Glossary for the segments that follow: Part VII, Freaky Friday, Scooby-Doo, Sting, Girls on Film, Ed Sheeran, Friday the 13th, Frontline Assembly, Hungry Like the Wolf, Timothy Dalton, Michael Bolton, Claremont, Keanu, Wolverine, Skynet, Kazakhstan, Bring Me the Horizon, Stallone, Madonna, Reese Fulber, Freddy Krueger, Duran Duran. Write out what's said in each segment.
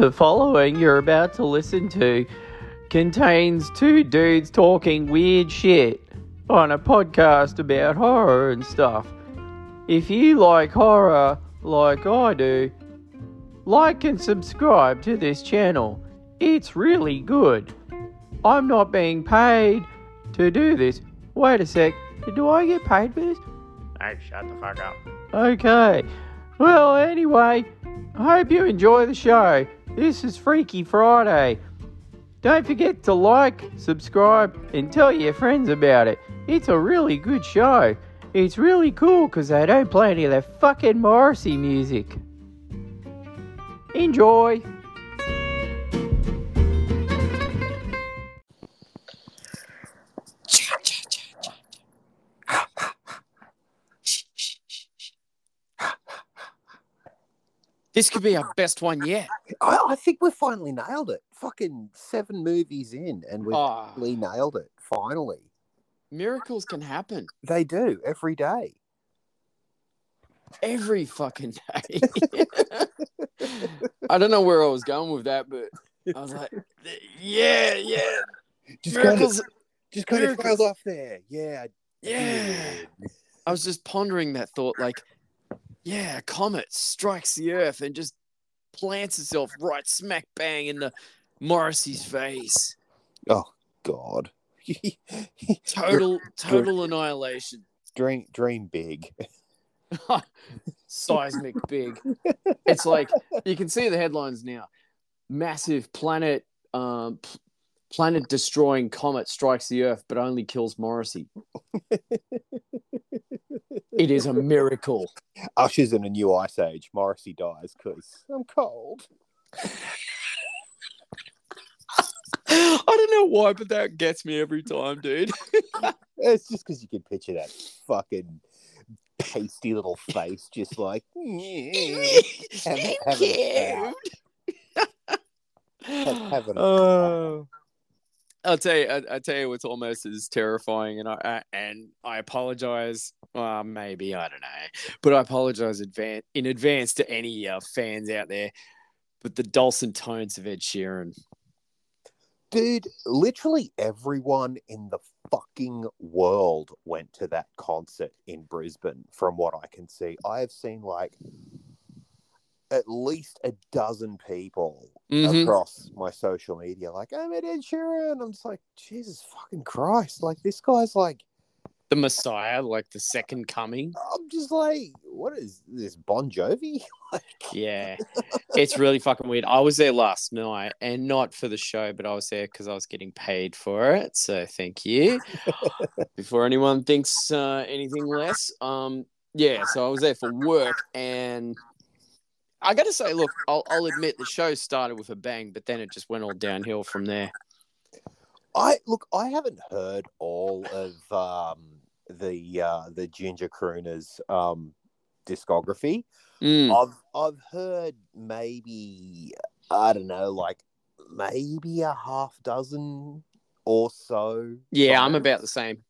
The following you're about to listen to contains two dudes talking weird shit on a podcast about horror and stuff. If you like horror like I do, like and subscribe to this channel. It's really good. I'm not being paid to do this. Wait a sec, do I get paid for this? Hey, shut the fuck up. Okay. Well, anyway, I hope you enjoy the show. This is Freaky Friday. Don't forget to like, subscribe, and tell your friends about it. It's a really good show. It's really cool because they don't play any of that fucking Morrissey music. Enjoy. This could be our best one yet. I think we finally nailed it. Fucking 7 movies in, and we've really nailed it. Finally. Miracles can happen. They do, every day. Every fucking day. I don't know where I was going with that, but I was like, yeah. Just kind of trailed off there. Yeah. I was just pondering that thought, like, yeah, a comet strikes the earth and just plants itself right smack bang in the Morrissey's face. Oh, God. Total annihilation. Dream big. Seismic big. It's like, you can see the headlines now. Massive planet destroying comet strikes the earth but only kills Morrissey. It is a miracle. Ushers in a new ice age. Morrissey dies because I'm cold. I don't know why, but that gets me every time, dude. It's just because you can picture that fucking pasty little face just like... Have I'll tell you, it's almost as terrifying, and I apologize. Well, maybe I don't know, but I apologize in advance to any fans out there. But the dulcet tones of Ed Sheeran, dude, literally everyone in the fucking world went to that concert in Brisbane. From what I can see, I have seen like at least a dozen people across my social media, like, I'm at Ed Sheeran. I'm just like, Jesus fucking Christ. Like, this guy's like... the Messiah, like the second coming. I'm just like, what is this, Bon Jovi? Like... yeah. It's really fucking weird. I was there last night, and not for the show, but I was there because I was getting paid for it. So thank you. Before anyone thinks anything less. So I was there for work, and... I got to say, look, I'll admit the show started with a bang, but then it just went all downhill from there. I haven't heard all of the Ginger Crooner's discography. I've heard maybe, I don't know, like maybe a half dozen or so. Yeah, I'm about the same.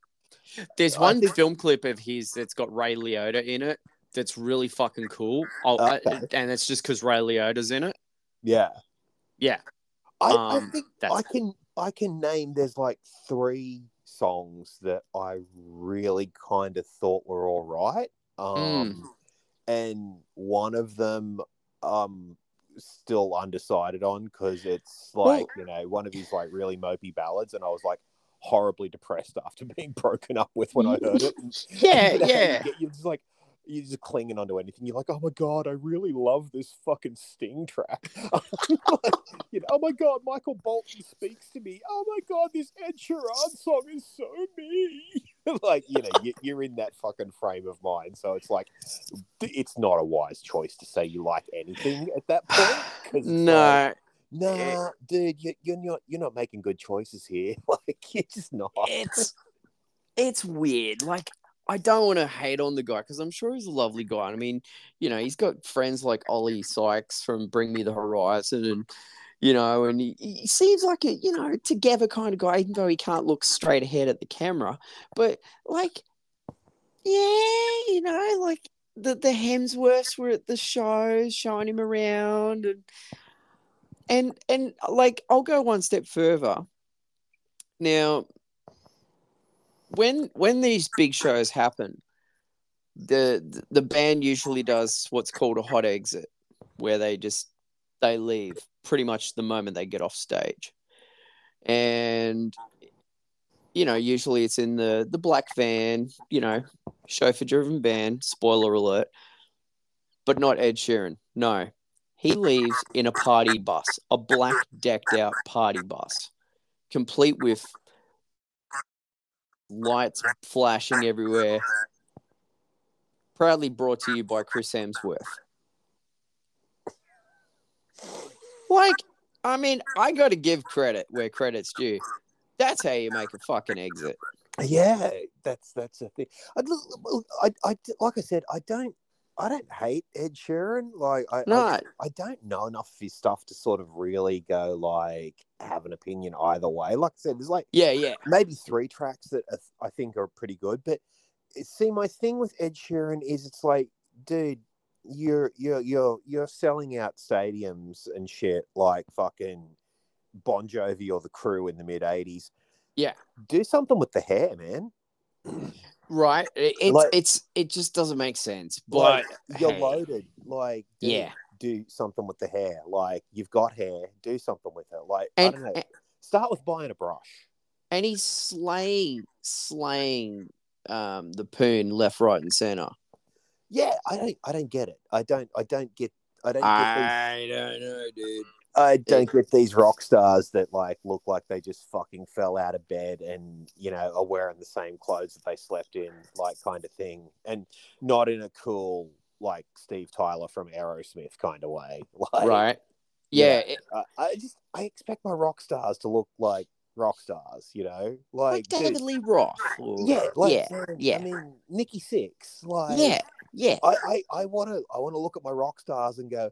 There's one film clip of his that's got Ray Liotta in it. That's really fucking cool. And it's just because Ray Liotta's in it. Yeah. I think I can name there's like 3 songs that I really kind of thought were all right. And one of them still undecided on because it's like, you know, one of his like really mopey ballads, and I was like horribly depressed after being broken up with when I heard it. You're just like, you're just clinging onto anything. You're like, oh my God, I really love this fucking Sting track. You know, oh my God, Michael Bolton speaks to me. Oh my God, this Ed Sheeran song is so me. Like, you know, you're in that fucking frame of mind. So it's like, it's not a wise choice to say you like anything at that point. Dude, you're not making good choices here. Like, you're just not. It's weird. Like, I don't want to hate on the guy because I'm sure he's a lovely guy. I mean, you know, he's got friends like Ollie Sykes from Bring Me the Horizon, and, you know, and he seems like a, you know, together kind of guy, even though he can't look straight ahead at the camera. But, like, yeah, you know, like the Hemsworths were at the show showing him around, and And like, I'll go one step further. Now, when these big shows happen, the band usually does what's called a hot exit, where they leave pretty much the moment they get off stage. And, you know, usually it's in the black van, you know, chauffeur-driven van, spoiler alert, but not Ed Sheeran. No, he leaves in a party bus, a black decked-out party bus, complete with lights flashing everywhere, proudly brought to you by Chris Hemsworth. Like, I mean, I got to give credit where credit's due. That's how you make a fucking exit. Yeah, that's a thing. I like I said, I don't hate Ed Sheeran. Like, I don't know enough of his stuff to sort of really go like have an opinion either way. Like I said, there's like maybe three tracks that I think are pretty good. But see, my thing with Ed Sheeran is it's like, dude, you're selling out stadiums and shit like fucking Bon Jovi or the Crew in the mid-'80s. Yeah, do something with the hair, man. Right, it just doesn't make sense. But like, you're loaded. Like, do something with the hair. Like, you've got hair, do something with it. Like, I don't know. Start with buying a brush. And he's slaying the poon left, right, and center. Yeah, I don't get it. I don't know, dude. I don't get these rock stars that like look like they just fucking fell out of bed and, you know, are wearing the same clothes that they slept in, like, kind of thing, and not in a cool like Steve Tyler from Aerosmith kind of way. Like, right? Yeah. You know, I expect my rock stars to look like rock stars, you know, like David Lee Roth. I mean, Nikki Sixx. Like, I want to look at my rock stars and go,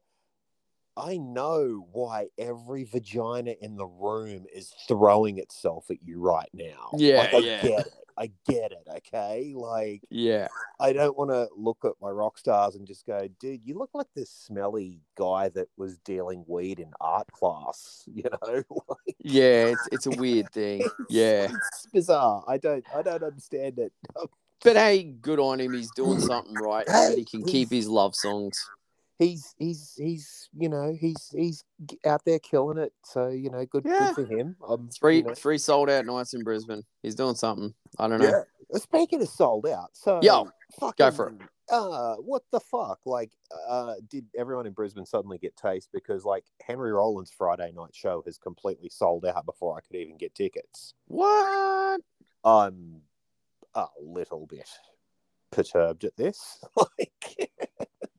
I know why every vagina in the room is throwing itself at you right now. Yeah, like, I get it. Okay, like, yeah, I don't want to look at my rock stars and just go, dude, you look like this smelly guy that was dealing weed in art class. You know? Like, yeah, it's a weird thing. It's bizarre. I don't understand it. But hey, good on him. He's doing something right. That he can keep his love songs. He's you know, he's out there killing it. So, you know, good for him. Three sold out nights in Brisbane. He's doing something. I don't know. Yeah. Speaking of sold out, so go for it. What the fuck? Like, did everyone in Brisbane suddenly get taste? Because like Henry Rollins' Friday night show has completely sold out before I could even get tickets. What? I'm a little bit perturbed at this. Like.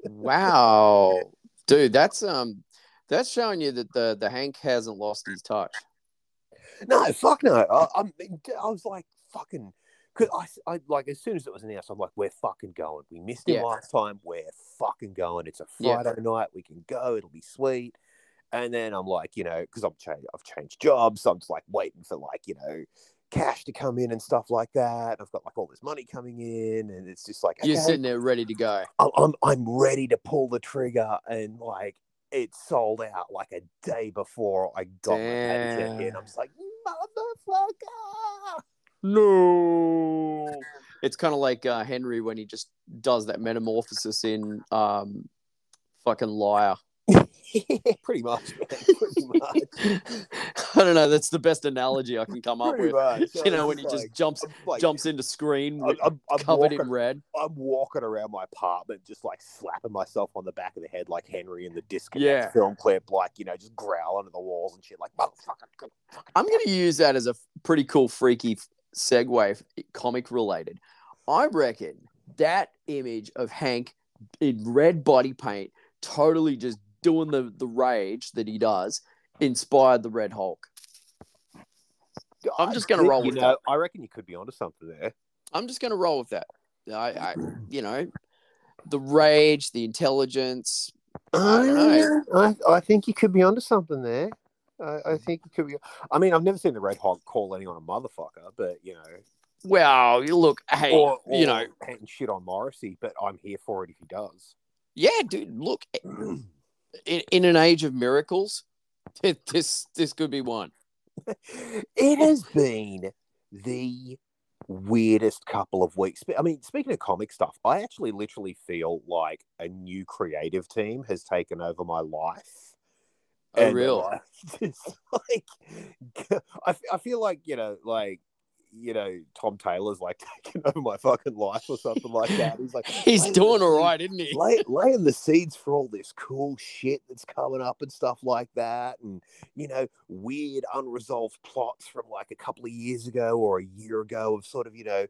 Wow, dude, that's showing you that the Hank hasn't lost his touch. No, fuck no. I was like fucking, cause I like as soon as it was announced, I'm like, we're fucking going. We missed him last time. We're fucking going. It's a Friday night. We can go. It'll be sweet. And then I'm like, you know, because I've changed jobs. So I'm just like waiting for like, you know, cash to come in and stuff like that. I've got like all this money coming in, and it's just like, okay, you're sitting there ready to go. I'm ready to pull the trigger, and like it sold out like a day before I got my ticket in. I'm just like, motherfucker, no! It's kind of like Henry when he just does that metamorphosis in fucking Liar. Pretty much, man. Pretty much. I don't know. That's the best analogy I can come up with. You know, when he just jumps into screen covered in red. I'm walking around my apartment just like slapping myself on the back of the head like Henry in the Disconnect film clip, like, you know, just growling at the walls and shit like, motherfucker. I'm going to use that as a pretty cool freaky segue, comic related. I reckon that image of Hank in red body paint totally just doing the rage that he does inspired the Red Hulk. I'm just going to roll with that. I reckon you could be onto something there. I'm just going to roll with that. I you know, the rage, the intelligence. I don't know. I think you could be onto something there. I think you could be. I mean, I've never seen the Red Hulk call anyone a motherfucker, but you know. Well, look, hey, or, you know, shit on Morrissey, but I'm here for it if he does. Yeah, dude. Look. In an age of miracles, This could be one. It has been the weirdest couple of weeks. I mean, speaking of comic stuff, I actually literally feel like a new creative team has taken over my life. Oh, really? It's like, I feel like, you know, Tom Taylor's like taking over my fucking life or something like that. He's like, he's doing all right, isn't he? Laying the seeds for all this cool shit that's coming up and stuff like that. And, you know, weird unresolved plots from like a couple of years ago or a year ago have sort of, you know,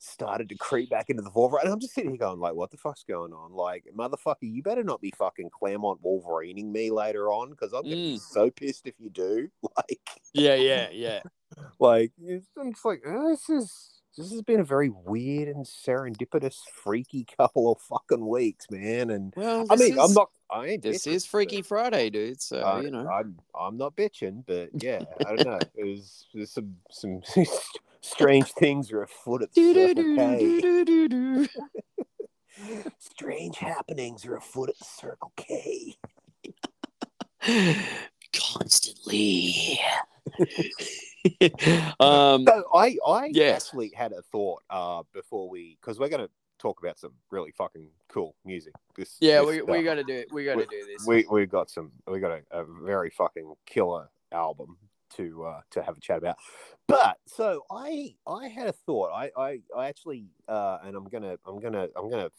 started to creep back into the forefront. And I'm just sitting here going like, what the fuck's going on? Like, motherfucker, you better not be fucking Claremont Wolverining me later on, because I'm going to be so pissed if you do. Like, yeah. Like, I'm just like, oh, this has been a very weird and serendipitous, freaky couple of fucking weeks, man. And well, I mean, this is Freaky Friday, dude. So you know, I'm not bitching, but yeah, I don't know. There's some strange things are afoot at the Circle K. Strange happenings are afoot at the Circle K. Constantly. So I actually had a thought before because we're going to talk about some really fucking cool music. We got to do it. We got to do this. We got a very fucking killer album to have a chat about. But so I had a thought. I actually and I'm gonna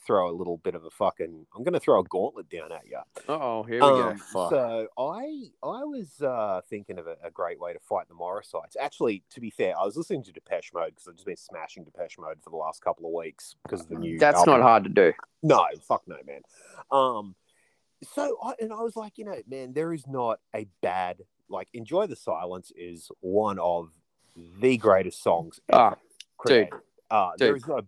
throw a little bit of a fucking throw a gauntlet down at you. Oh, here we go. Fuck. So I was thinking of a great way to fight the Morrisites. Actually, to be fair, I was listening to Depeche Mode because I've just been smashing Depeche Mode for the last couple of weeks because of the new. That's album. Not hard to do. No, fuck no, man. So I was like, you know, man, there is not a bad. Like, Enjoy the Silence is one of the greatest songs ever created. Dude. There is no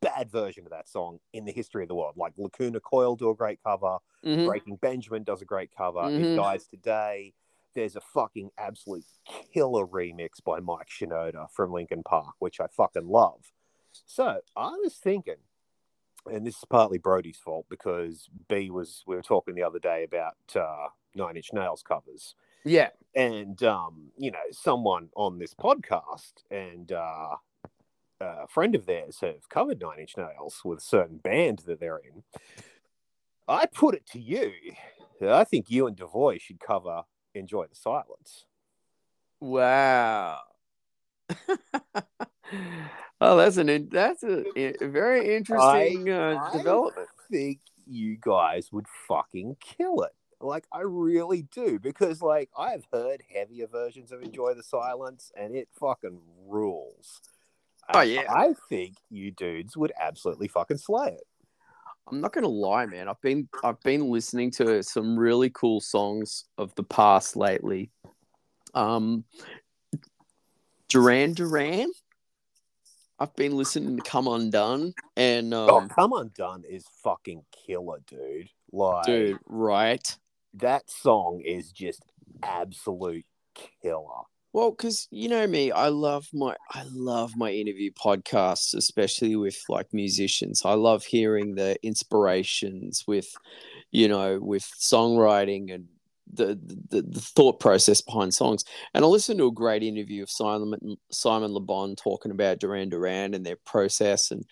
bad version of that song in the history of the world. Like, Lacuna Coil do a great cover. Mm-hmm. Breaking Benjamin does a great cover. Mm-hmm. It Dies Today. There's a fucking absolute killer remix by Mike Shinoda from Linkin Park, which I fucking love. So, I was thinking, and this is partly Brody's fault, because we were talking the other day about Nine Inch Nails covers. Yeah. And, you know, someone on this podcast and a friend of theirs have covered Nine Inch Nails with a certain band that they're in. I put it to you that I think you and Devoy should cover Enjoy the Silence. Wow. Oh, that's a very interesting development. I think you guys would fucking kill it. Like, I really do, because, like, I've heard heavier versions of Enjoy the Silence, and it fucking rules. Oh, yeah. I think you dudes would absolutely fucking slay it. I'm not going to lie, man. I've been listening to some really cool songs of the past lately. Duran Duran. I've been listening to Come Undone, and... Come Undone is fucking killer, dude. Like, dude, right? That song is just absolute killer. Well, because you know me, I love my interview podcasts, especially with like musicians. I love hearing the inspirations with songwriting and the thought process behind songs. And I listened to a great interview of Simon Le Bon talking about Duran Duran and their process, and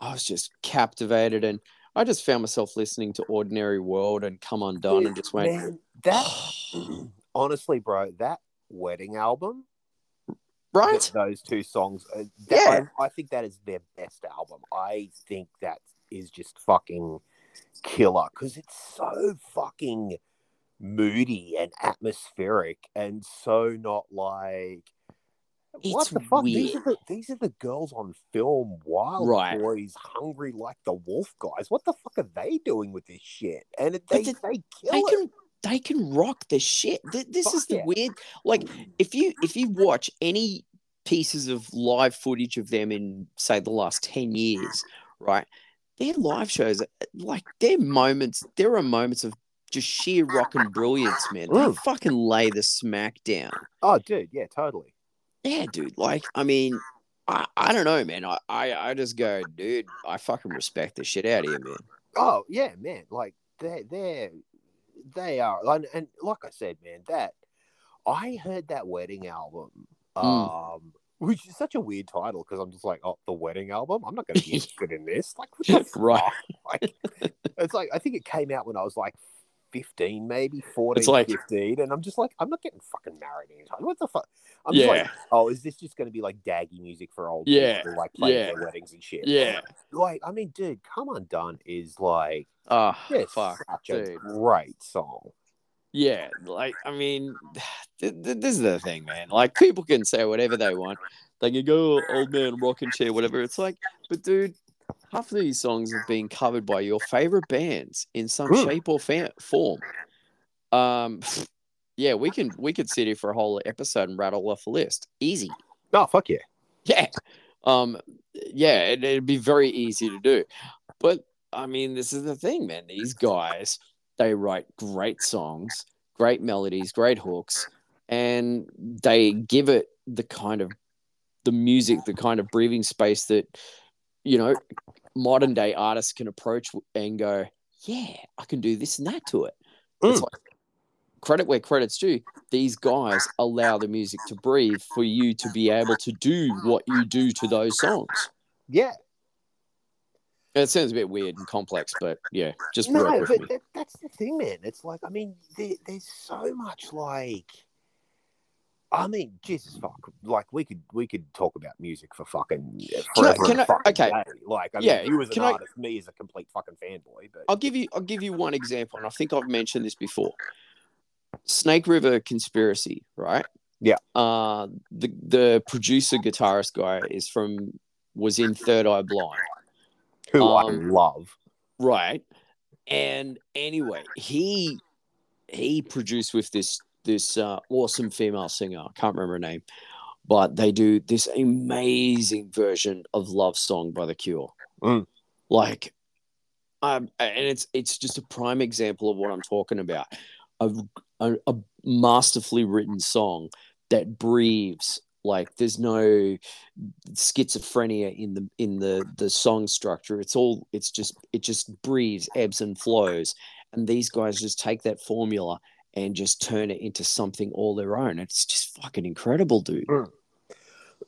I was just captivated, and I just found myself listening to Ordinary World and Come Undone and just went... Man, that... Honestly, bro, that Wedding album... Right? Those two songs... I think that is their best album. I think that is just fucking killer because it's so fucking moody and atmospheric and so not like... What the fuck? These are the girls on film, wild boys, hungry like the wolf guys. What the fuck are they doing with this shit? And they can rock the shit. This is the weird. Like if you watch any pieces of live footage of them in say the last 10 years, right? Their live shows, like their moments. There are moments of just sheer rock and brilliance, man. They fucking lay the smack down. Oh, dude, yeah, totally. Yeah, dude, like, I mean, I don't know, man. I just go, dude, I fucking respect the shit out of you, man. Oh, yeah, man. Like, they are. And like I said, man, that I heard that Wedding album, which is such a weird title because I'm just like, oh, the Wedding album? I'm not going to be interested in this. Like, what the fuck? Right. Like, it's like, I think it came out when I was like 15, maybe 14, like, 15. And I'm just like, I'm not getting fucking married anytime. What the fuck? I'm just like, oh, is this just going to be like daggy music for old people, like playing their weddings and shit? Yeah. Like, I mean, dude, Come Undone is like, such a great song. Yeah, like, I mean, this is the thing, man. Like, people can say whatever they want. They can go, old man, rocking chair, whatever. It's like, but dude, half of these songs have been covered by your favorite bands in some shape or form. Yeah, we could sit here for a whole episode and rattle off a list. Easy. Oh, fuck yeah. Yeah. Yeah, it'd be very easy to do. But, I mean, this is the thing, man. These guys... they write great songs, great melodies, great hooks, and they give it the kind of the music, the kind of breathing space that, you know, modern day artists can approach and go, yeah, I can do this and that to it. It's like, credit where credit's due. These guys allow the music to breathe for you to be able to do what you do to those songs. Yeah. It sounds a bit weird and complex, but yeah, just work with me. That's the thing, man. It's like, I mean, there's so much like, I mean, Jesus fuck, like we could talk about music for fucking forever. Okay, like, I mean, you as an artist, me as a complete fucking fanboy. But I'll give you one example, and I think I've mentioned this before. Snake River Conspiracy, right? Yeah. The producer guitarist guy is was in Third Eye Blind. Who I love. Right. And anyway, he produced with this awesome female singer. I can't remember her name. But they do this amazing version of Love Song by The Cure. Like, and it's just a prime example of what I'm talking about. A masterfully written song that breathes. Like, there's no schizophrenia in the song structure. It just breathes, ebbs and flows. And these guys just take that formula and just turn it into something all their own. It's just fucking incredible, dude.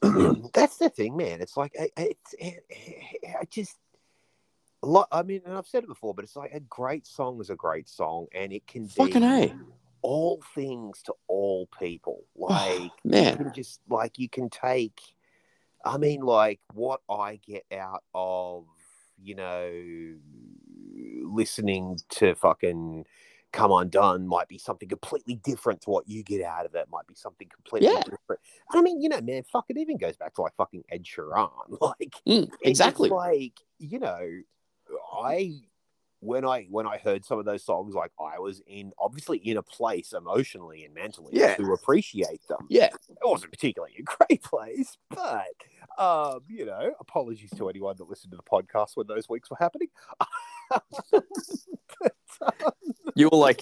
That's the thing, man. It's like, and I've said it before, but it's like a great song is a great song, and it can fucking be... A. all things to all people. Like, man. You can take, I mean, like, what I get out of, you know, listening to fucking Come Undone might be something completely different to what you get out of it. Might be something completely different. I mean, you know, man, fuck, it even goes back to like fucking Ed Sheeran. Like, exactly. It's like, you know, When I heard some of those songs, like I was obviously in a place emotionally and mentally to appreciate them. Yeah. It wasn't particularly a great place, but, you know, apologies to anyone that listened to the podcast when those weeks were happening. You're like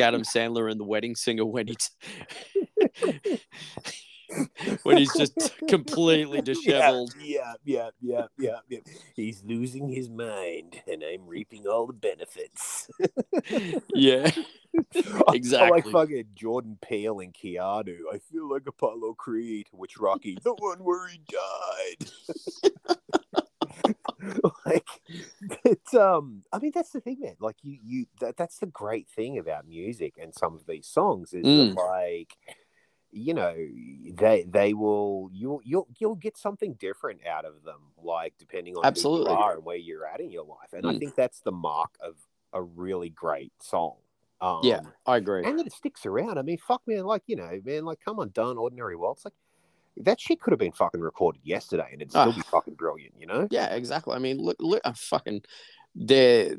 Adam Sandler in The Wedding Singer when when he's just completely disheveled. Yeah. He's losing his mind, and I'm reaping all the benefits. Yeah, exactly. I like fucking Jordan Peele and Keanu. I feel like Apollo Creed, which Rocky, the one where he died. Like, but, I mean, that's the thing, man. Like, that's the great thing about music and some of these songs is that, like, you know, you'll get something different out of them, like depending on who you are and where you're at in your life. And I think that's the mark of a really great song. Yeah, I agree. And that it sticks around. I mean, fuck, man, like, you know, man, like Come Undone, Ordinary World. It's like that shit could have been fucking recorded yesterday and it'd still be fucking brilliant, you know? Yeah, exactly. I mean, look I'm fucking their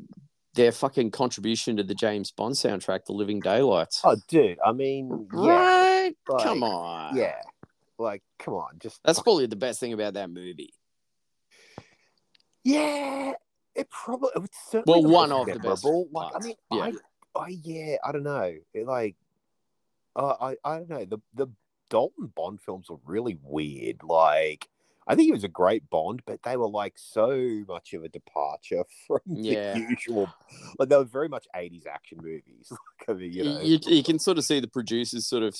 fucking contribution to the James Bond soundtrack, The Living Daylights. Oh, dude. I mean, right? Like, come on. Yeah. Like, come on. That's probably the best thing about that movie. Yeah. It was certainly one of the best. Like, I mean, I don't know. Like, I don't know. The Dalton Bond films were really weird. Like, I think it was a great Bond, but they were like so much of a departure from the usual. Like they were very much 80s action movies. Like, I mean, you know, you can sort of see the producers sort of,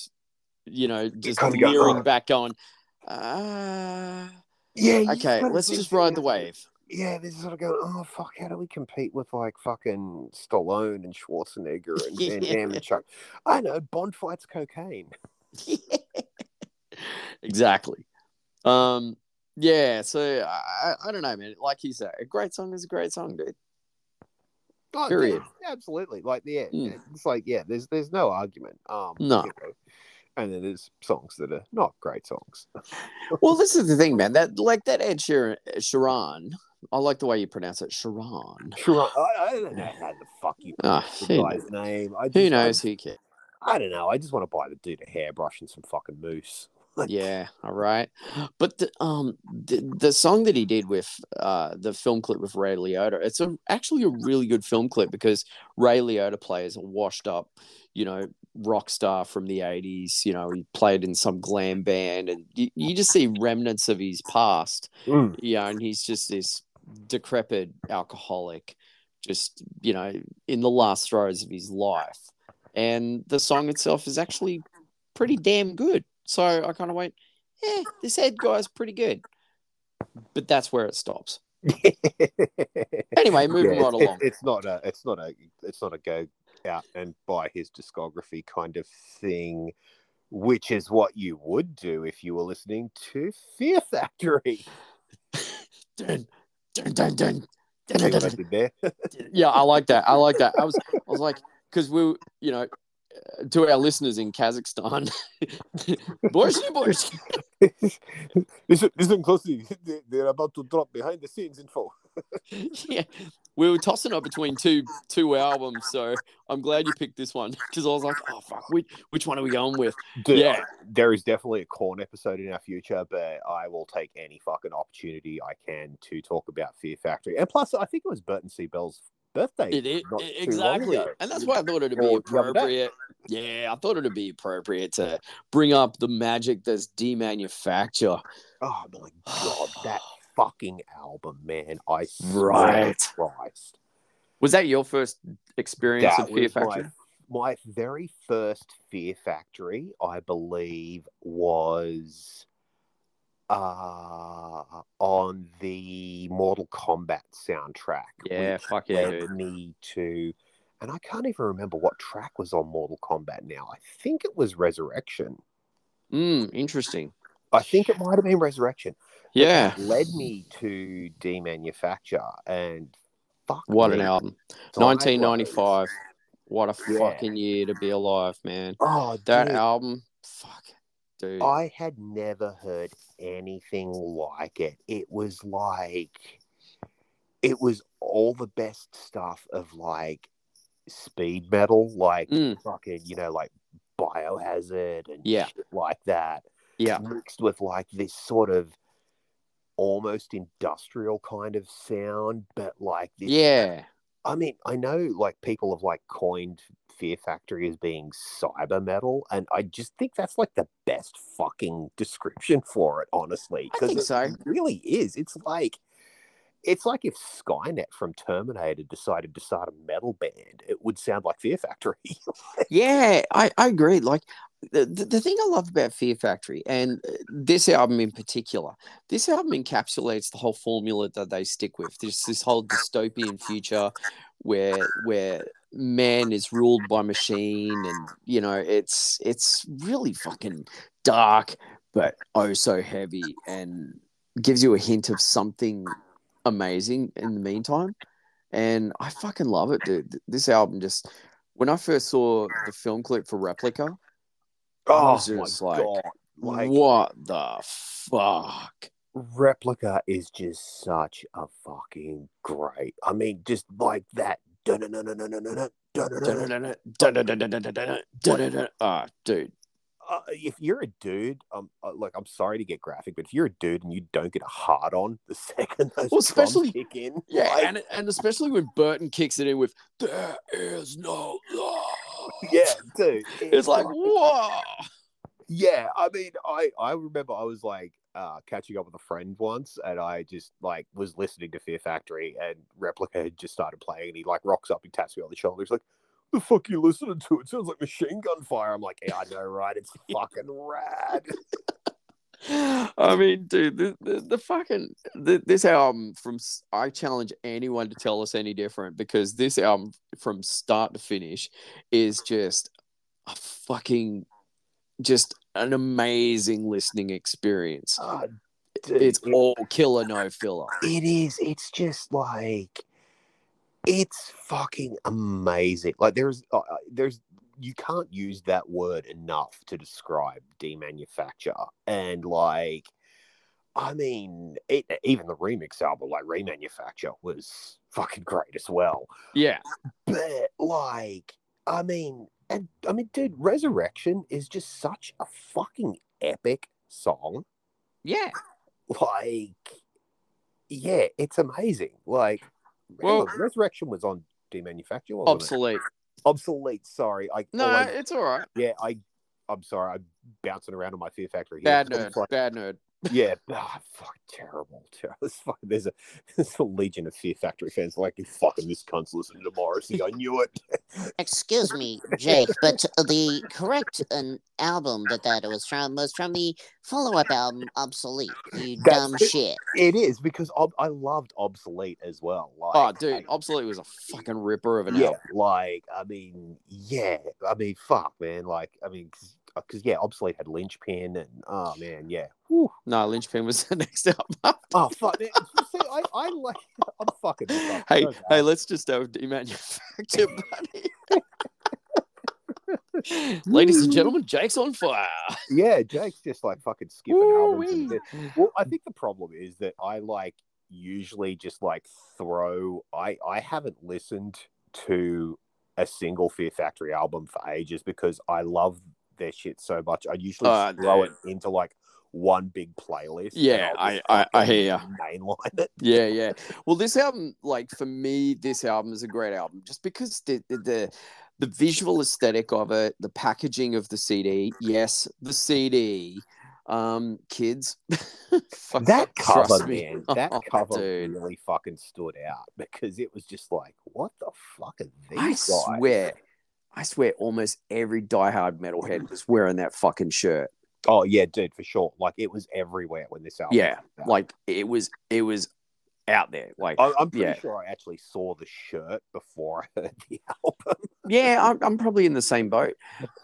you know, just mirroring back on. Okay, let's just ride the wave. Yeah, this is sort of going, oh, fuck, how do we compete with, like, fucking Stallone and Schwarzenegger and Van Damme and Chuck? I know, Bond fights cocaine. Exactly. So I don't know, man. Like you said, a great song is a great song, dude. Oh, period. Yeah, absolutely. Like, yeah, it's like, yeah, there's no argument. No. You know, and then there's songs that are not great songs. Well, this is the thing, man. That like that Ed Sheeran. I like the way you pronounce it, Sheeran. Sheeran. I don't know how the fuck you pronounce the guy's name. Who knows? Who cares? I don't know. I just want to buy the dude a hairbrush and some fucking mousse. Yeah, all right. But the song that he did with the film clip with Ray Liotta, it's actually a really good film clip because Ray Liotta plays a washed up, you know, rock star from the 80s. You know, he played in some glam band and you just see remnants of his past. Yeah, and he's just this decrepit alcoholic, just, you know, in the last throes of his life. And the song itself is actually pretty damn good. So I kind of went, this Ed guy's pretty good. But that's where it stops. Anyway, moving right along. It's not a go out and buy his discography kind of thing, which is what you would do if you were listening to Fear Factory. Yeah, I like that. I was like, because we, you know, to our listeners in Kazakhstan, boys. Listen closely. They're about to drop behind the scenes info. Yeah, we were tossing up between two albums, so I'm glad you picked this one because I was like, oh fuck, which one are we going with? Dude, yeah, there is definitely a Korn episode in our future, but I will take any fucking opportunity I can to talk about Fear Factory. And plus, I think it was Burton C. Bell's birthday. It is, exactly. And that's why I thought it'd be appropriate. Yeah, I thought it'd be appropriate to bring up the magic that's Demanufacture. Oh my god, that fucking album, man. I swear to Christ. Was that your first experience of Fear Factory? My very first Fear Factory, I believe, was on the Mortal Kombat soundtrack. Yeah, fuck yeah, dude. And I can't even remember what track was on Mortal Kombat now. I think it was Resurrection. Interesting. I think it might have been Resurrection. Yeah. It led me to Demanufacture and fuck. What an album. 1995. What a fucking year to be alive, man. Oh, that album. Fuck. Dude. I had never heard anything like it. It was like, it was all the best stuff of like speed metal, like fucking, you know, like Biohazard and shit like that. Yeah. Mixed with like this sort of almost industrial kind of sound, but like this. Yeah. I mean, I know like people have like coined Fear Factory as being cyber metal, and I just think that's like the best fucking description for it, honestly. I think so. It really is. It's like if Skynet from Terminator decided to start a metal band, it would sound like Fear Factory. Yeah, I agree. Like the thing I love about Fear Factory and this album in particular, this album encapsulates the whole formula that they stick with. There's this whole dystopian future where man is ruled by machine, and you know it's really fucking dark, but oh so heavy, and gives you a hint of something amazing in the meantime. And I fucking love it, dude. This album just, when I first saw the film clip for Replica, I was just God. Like, what the fuck? Replica is just such a fucking great. I mean, just like that. Ah, dude. If you're a dude, like, I'm sorry to get graphic, but if you're a dude and you don't get a hard on the second those drums kick in, like, and especially when Burton kicks it in with "There is no love," dude, it's like whoa. Yeah, I mean, I remember I was like, catching up with a friend once, and I just like was listening to Fear Factory, and Replica had just started playing, and he like rocks up, he taps me on the shoulder, he's like, "The fuck you listening to? It sounds like machine gun fire." I'm like, "Yeah, I know, right? It's fucking rad." I mean, dude, this album from, I challenge anyone to tell us any different, because this album from start to finish is just a fucking, just an amazing listening experience. Dude, it's all killer, no filler. It is. It's just like, it's fucking amazing. Like there's, you can't use that word enough to describe Demanufacture. And like, I mean, even the remix album, like Remanufacture, was fucking great as well. Yeah. But like, I mean, dude, Resurrection is just such a fucking epic song. Yeah. Like, yeah, it's amazing. Like, well, Resurrection was on Demanufacture. Obsolete. Obsolete, sorry. It's all right. Yeah, I'm sorry. I'm bouncing around on my Fear Factory here. Bad nerd. Yeah. Oh, fuck, terrible. There's a legion of Fear Factory fans like, fucking this cunt's listening to Morrissey. I knew it. Excuse me, Jake, but the correct album that was from was from the follow-up album, Obsolete. Shit. It is, because I loved Obsolete as well. Like, oh, dude, Obsolete was a fucking ripper of an album. Like, I mean, yeah. I mean, fuck, man. Like, I mean... Because, yeah, Obsolete had Lynchpin, and, oh, man, yeah. Whew. No, Lynchpin was the next album. Oh, fuck. See, I like... I'm fucking... Fuck. Hey, let's just Demanufacture, buddy. Ladies and gentlemen, Jake's on fire. Yeah, Jake's just, like, fucking skipping albums. Well, I think the problem is that I, like, usually just, like, throw... I haven't listened to a single Fear Factory album for ages because I love... their shit so much. I usually throw it into like one big playlist. Yeah, I hear you. Mainline it. Yeah, yeah. Well, this album, like for me, this album is a great album just because the visual aesthetic of it, the packaging of the CD. Yes, the CD. Kids. That cover, man. That cover really fucking stood out because it was just like, what the fuck are these guys? I swear almost every diehard metalhead was wearing that fucking shirt. Oh, yeah, dude, for sure. Like, it was everywhere when this album came out. Like, it was out there. Like, I'm pretty sure I actually saw the shirt before I heard the album. Yeah, I'm probably in the same boat.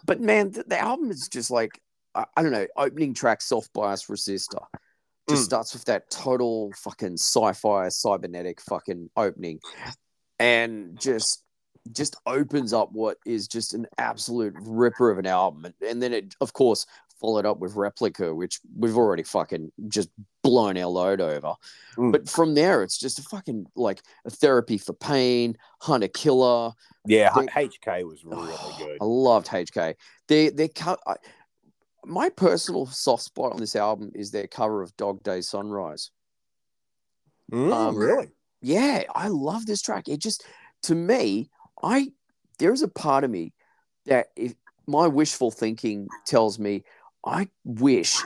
But, man, the album is just like, I don't know, opening track, Self-Bias Resistor. Just starts with that total fucking sci-fi, cybernetic fucking opening. And just opens up what is just an absolute ripper of an album. And then it, of course, followed up with Replica, which we've already fucking just blown our load over. But from there, it's just a fucking, like, a therapy for pain, Hunter Killer. Yeah, HK was really good. I loved HK. My personal soft spot on this album is their cover of Dog Day Sunrise. Really? Yeah, I love this track. It just, to me... there's a part of me that if my wishful thinking tells me I wish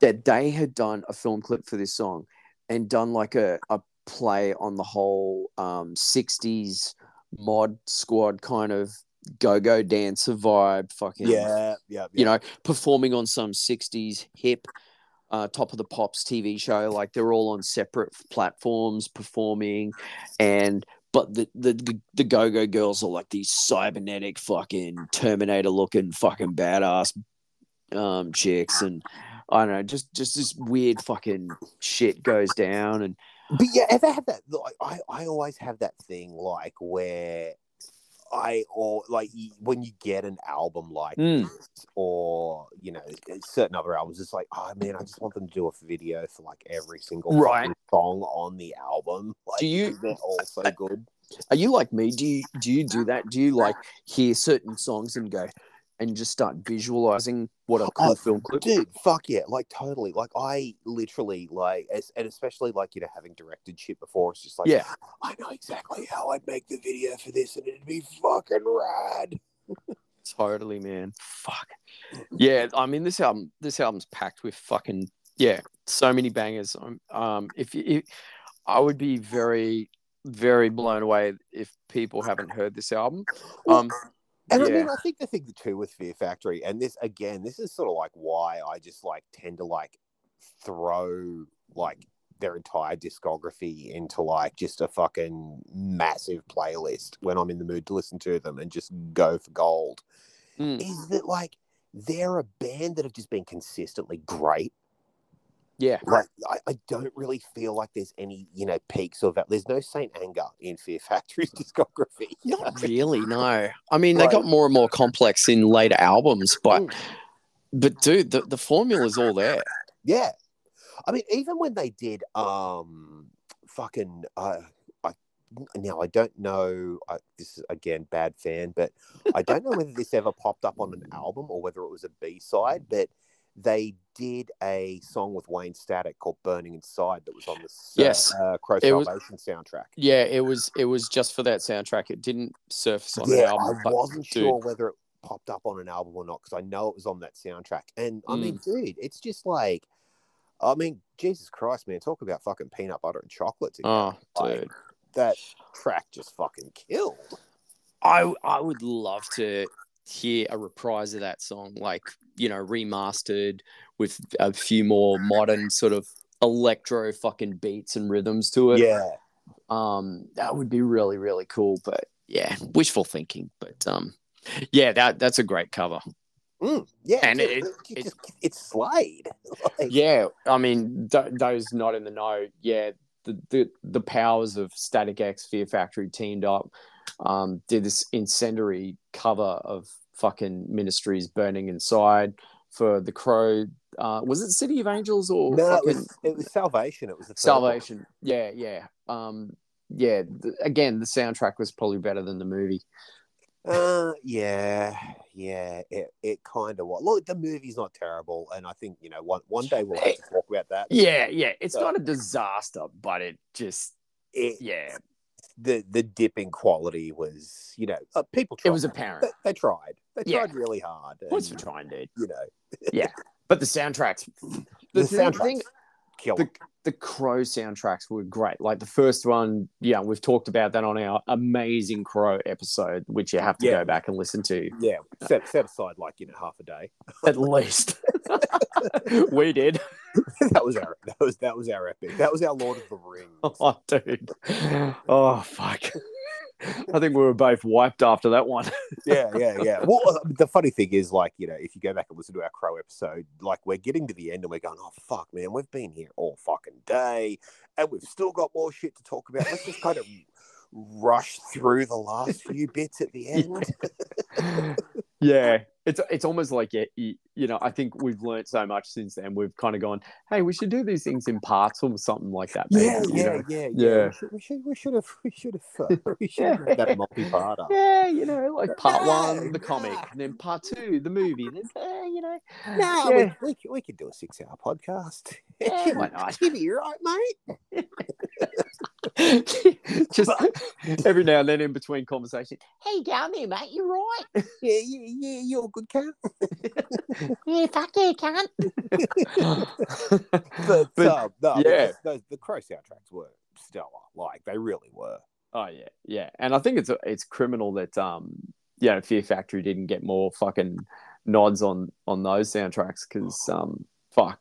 that they had done a film clip for this song and done like a play on the whole 60s mod squad kind of go-go dancer vibe fucking you know, performing on some 60s hip Top of the Pops TV show, like they're all on separate platforms performing, and but the Go-Go Girls are like these cybernetic fucking Terminator-looking fucking badass chicks. And I don't know, just this weird fucking shit goes down. But yeah, if I have that, like, I always have that thing like where when you get an album like this, or, you know, certain other albums, it's like, oh man, I just want them to do a video for like every single song on the album. Like, do you? They're all so good. Are you like me? Do you do that? Do you like hear certain songs and go and just start visualizing what a cool film clip? Dude, fuck yeah, like totally. Like I literally like, and especially like, you know, having directed shit before, it's just like, yeah, I know exactly how I'd make the video for this, and it'd be fucking rad. Totally, man. Fuck. Yeah, I mean, this album's packed with fucking yeah, so many bangers. If I would be very, very blown away if people haven't heard this album. And yeah. I mean, I think the thing too with Fear Factory, and this again, this is sort of like why I just like tend to like throw like their entire discography into like just a fucking massive playlist when I'm in the mood to listen to them and just go for gold. Is that like they're a band that have just been consistently great. Yeah. Like I don't really feel like there's any, you know, peaks or that. There's no Saint Anger in Fear Factory's discography. Not really, no. I mean, they got more and more complex in later albums, but dude, the formula's all there. Yeah. I mean, even when they did now, I don't know, this is, again, bad fan, but I don't know whether this ever popped up on an album or whether it was a B-side, but they did a song with Wayne Static called Burning Inside that was on the Crow Salvation soundtrack. Yeah, it was just for that soundtrack. It didn't surface on the album. I wasn't sure whether it popped up on an album or not because I know it was on that soundtrack. And, I mean, dude, it's just like, I mean, Jesus Christ, man, talk about fucking peanut butter and chocolate together. Oh, like, dude. That track just fucking killed. I would love to hear a reprise of that song, like, you know, remastered with a few more modern sort of electro fucking beats and rhythms to it. Yeah. That would be really, really cool. But yeah, wishful thinking. But yeah, that's a great cover. Yeah, and it's Slade. Like, yeah, I mean, those not in the know, yeah. The powers of Static X, Fear Factory teamed up, did this incendiary cover of fucking Ministry's Burning Inside for the Crow. Was it City of Angels or it was Salvation? It was the Salvation. One. Yeah. Yeah. Again, the soundtrack was probably better than the movie. Yeah. It kind of was. Look, the movie's not terrible, and I think, you know, one day we'll have to talk about that. Yeah. It's not a disaster, but it just the dipping quality was, you know, people tried. It was apparent. They tried. They tried really hard. What's for trying, dude? You know. Yeah, but the soundtracks. The Crow soundtracks were great. Like the first one, yeah, we've talked about that on our amazing Crow episode, which you have to go back and listen to. Yeah, set aside like, you know, half a day at least. We did. That was our epic. That was our Lord of the Rings. Oh, dude. Oh, fuck. I think we were both wiped after that one. Yeah. Well, the funny thing is, like, you know, if you go back and listen to our Crow episode, like, we're getting to the end and we're going, oh, fuck, man, we've been here all fucking day and we've still got more shit to talk about. Let's just kind of rush through the last few bits at the end. Yeah. It's almost like, you know, I think we've learned so much since then. We've kind of gone, hey, we should do these things in parts or something like that. Maybe, yeah. We should have had that multi-parter. Yeah, you know, like part one, the comic, and then part two, the movie, and then, you know. We could do a 6-hour podcast. Yeah, why not? You'd be right, mate. Just every now and then in between conversations, hey, down there, mate, you're right. Yeah, you're a good cunt. Yeah, fuck you, cunt. The Crow soundtracks were stellar. Like, they really were. Oh, yeah. And I think it's criminal that, you know, Fear Factory didn't get more fucking nods on those soundtracks because, fuck.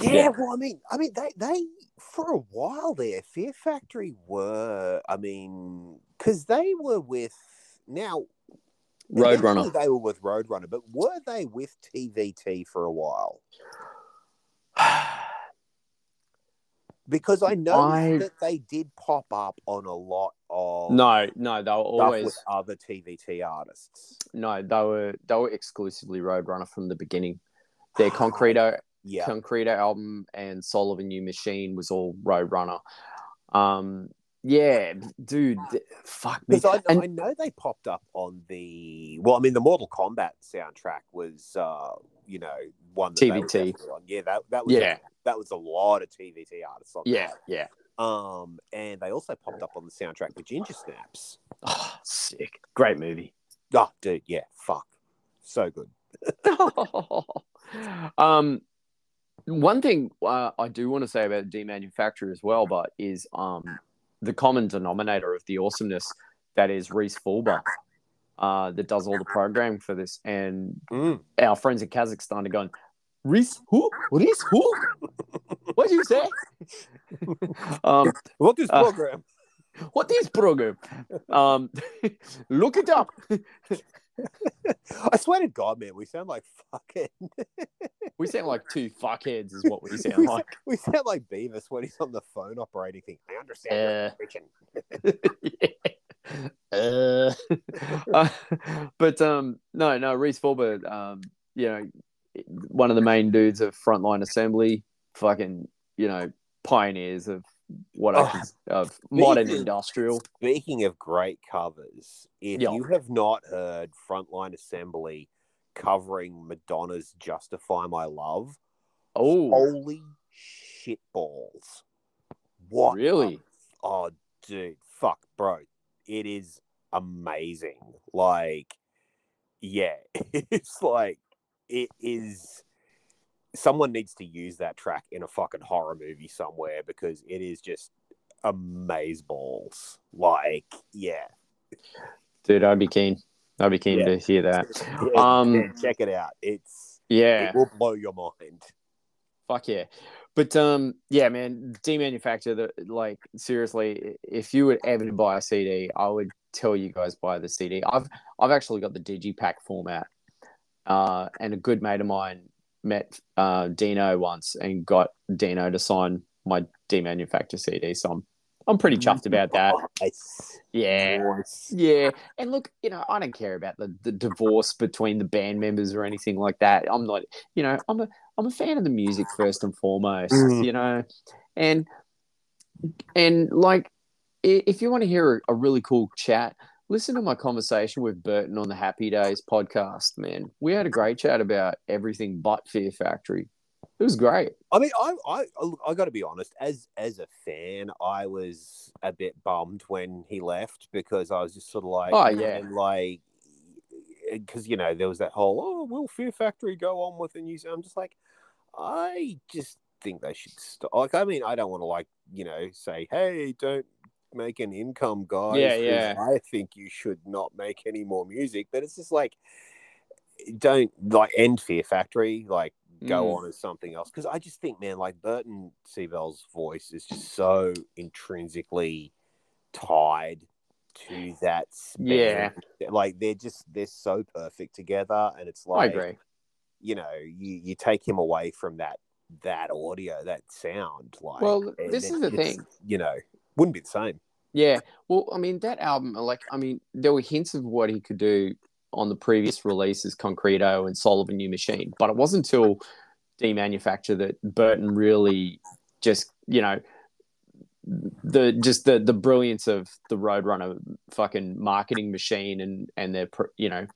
Yeah, well, I mean, they for a while there, Fear Factory were, I mean, because they were with now Roadrunner. They were with Roadrunner, but were they with TVT for a while? Because I know that they did pop up on a lot of no, they were always with other TVT artists. No, they were exclusively Roadrunner from the beginning. Their Concreto. Yeah. Concreto album and Soul of a New Machine was all Roadrunner. Yeah, dude, fuck me. I know they popped up on the Mortal Kombat soundtrack was, you know, one that TVT. Yeah, that was a lot of TVT artists on that. Yeah. And they also popped up on the soundtrack for Ginger Snaps. Oh, sick. Great movie. Oh, dude, yeah, fuck. So good. One thing I do want to say about Demanufacture as well, but is the common denominator of the awesomeness that is Reese Fulber, that does all the programming for this, and our friends in Kazakhstan are going, Reese who? Reese who? What do you say? What is program? What is program? Look it up. I swear to God, man, we sound like fucking... we sound like two fuckheads is what we sound like. We sound like Beavis when he's on the phone operating thing. I understand. But Reese Fulber, you know, one of the main dudes of Frontline Assembly, fucking, you know, pioneers of what of modern industrial. Speaking of great covers, if you have not heard Frontline Assembly covering Madonna's Justify My Love, holy shit balls. What? Really? Oh, dude, fuck, bro. It is amazing. Like, yeah, it's like, it is... Someone needs to use that track in a fucking horror movie somewhere, because it is just amazeballs. Like, yeah. Dude, I'd be keen. To hear that. Yeah, check it out. It will blow your mind. Fuck yeah. But, yeah, man, Demanufacture, like, seriously, if you would ever buy a CD, I would tell you guys buy the CD. I've actually got the digipack format, and a good mate of mine met Dino once and got Dino to sign my Demanufacture CD, so I'm pretty chuffed about that. Yeah. And look, you know, I don't care about the divorce between the band members or anything like that. I'm not, you know, I'm a fan of the music first and foremost, you know, and like, if you want to hear a really cool chat, listen to my conversation with Burton on the Happy Days podcast, man. We had a great chat about everything but Fear Factory. It was great. I mean, I got to be honest. As a fan, I was a bit bummed when he left, because I was just sort of like, because you know there was that whole, will Fear Factory go on with the news? I'm just like, I just think they should stop. Like, I mean, I don't want to, like, you know, say, hey, don't make an income, guys. Yeah. I think you should not make any more music, but it's just like, don't like end Fear Factory, like. Go on as something else, because I just think, man, like Burton C. Bell's voice is just so intrinsically tied to that spectrum. Like they're so perfect together, and it's like, I agree. You know, you take him away from that audio, that sound, like, well, this is the thing, you know, wouldn't be the same. Yeah, well, I mean, that album, like, I mean, there were hints of what he could do on the previous releases, Concreto and Soul of a New Machine. But it wasn't until Demanufacture that Burton really just, you know, the brilliance of the Roadrunner fucking marketing machine and their, you know,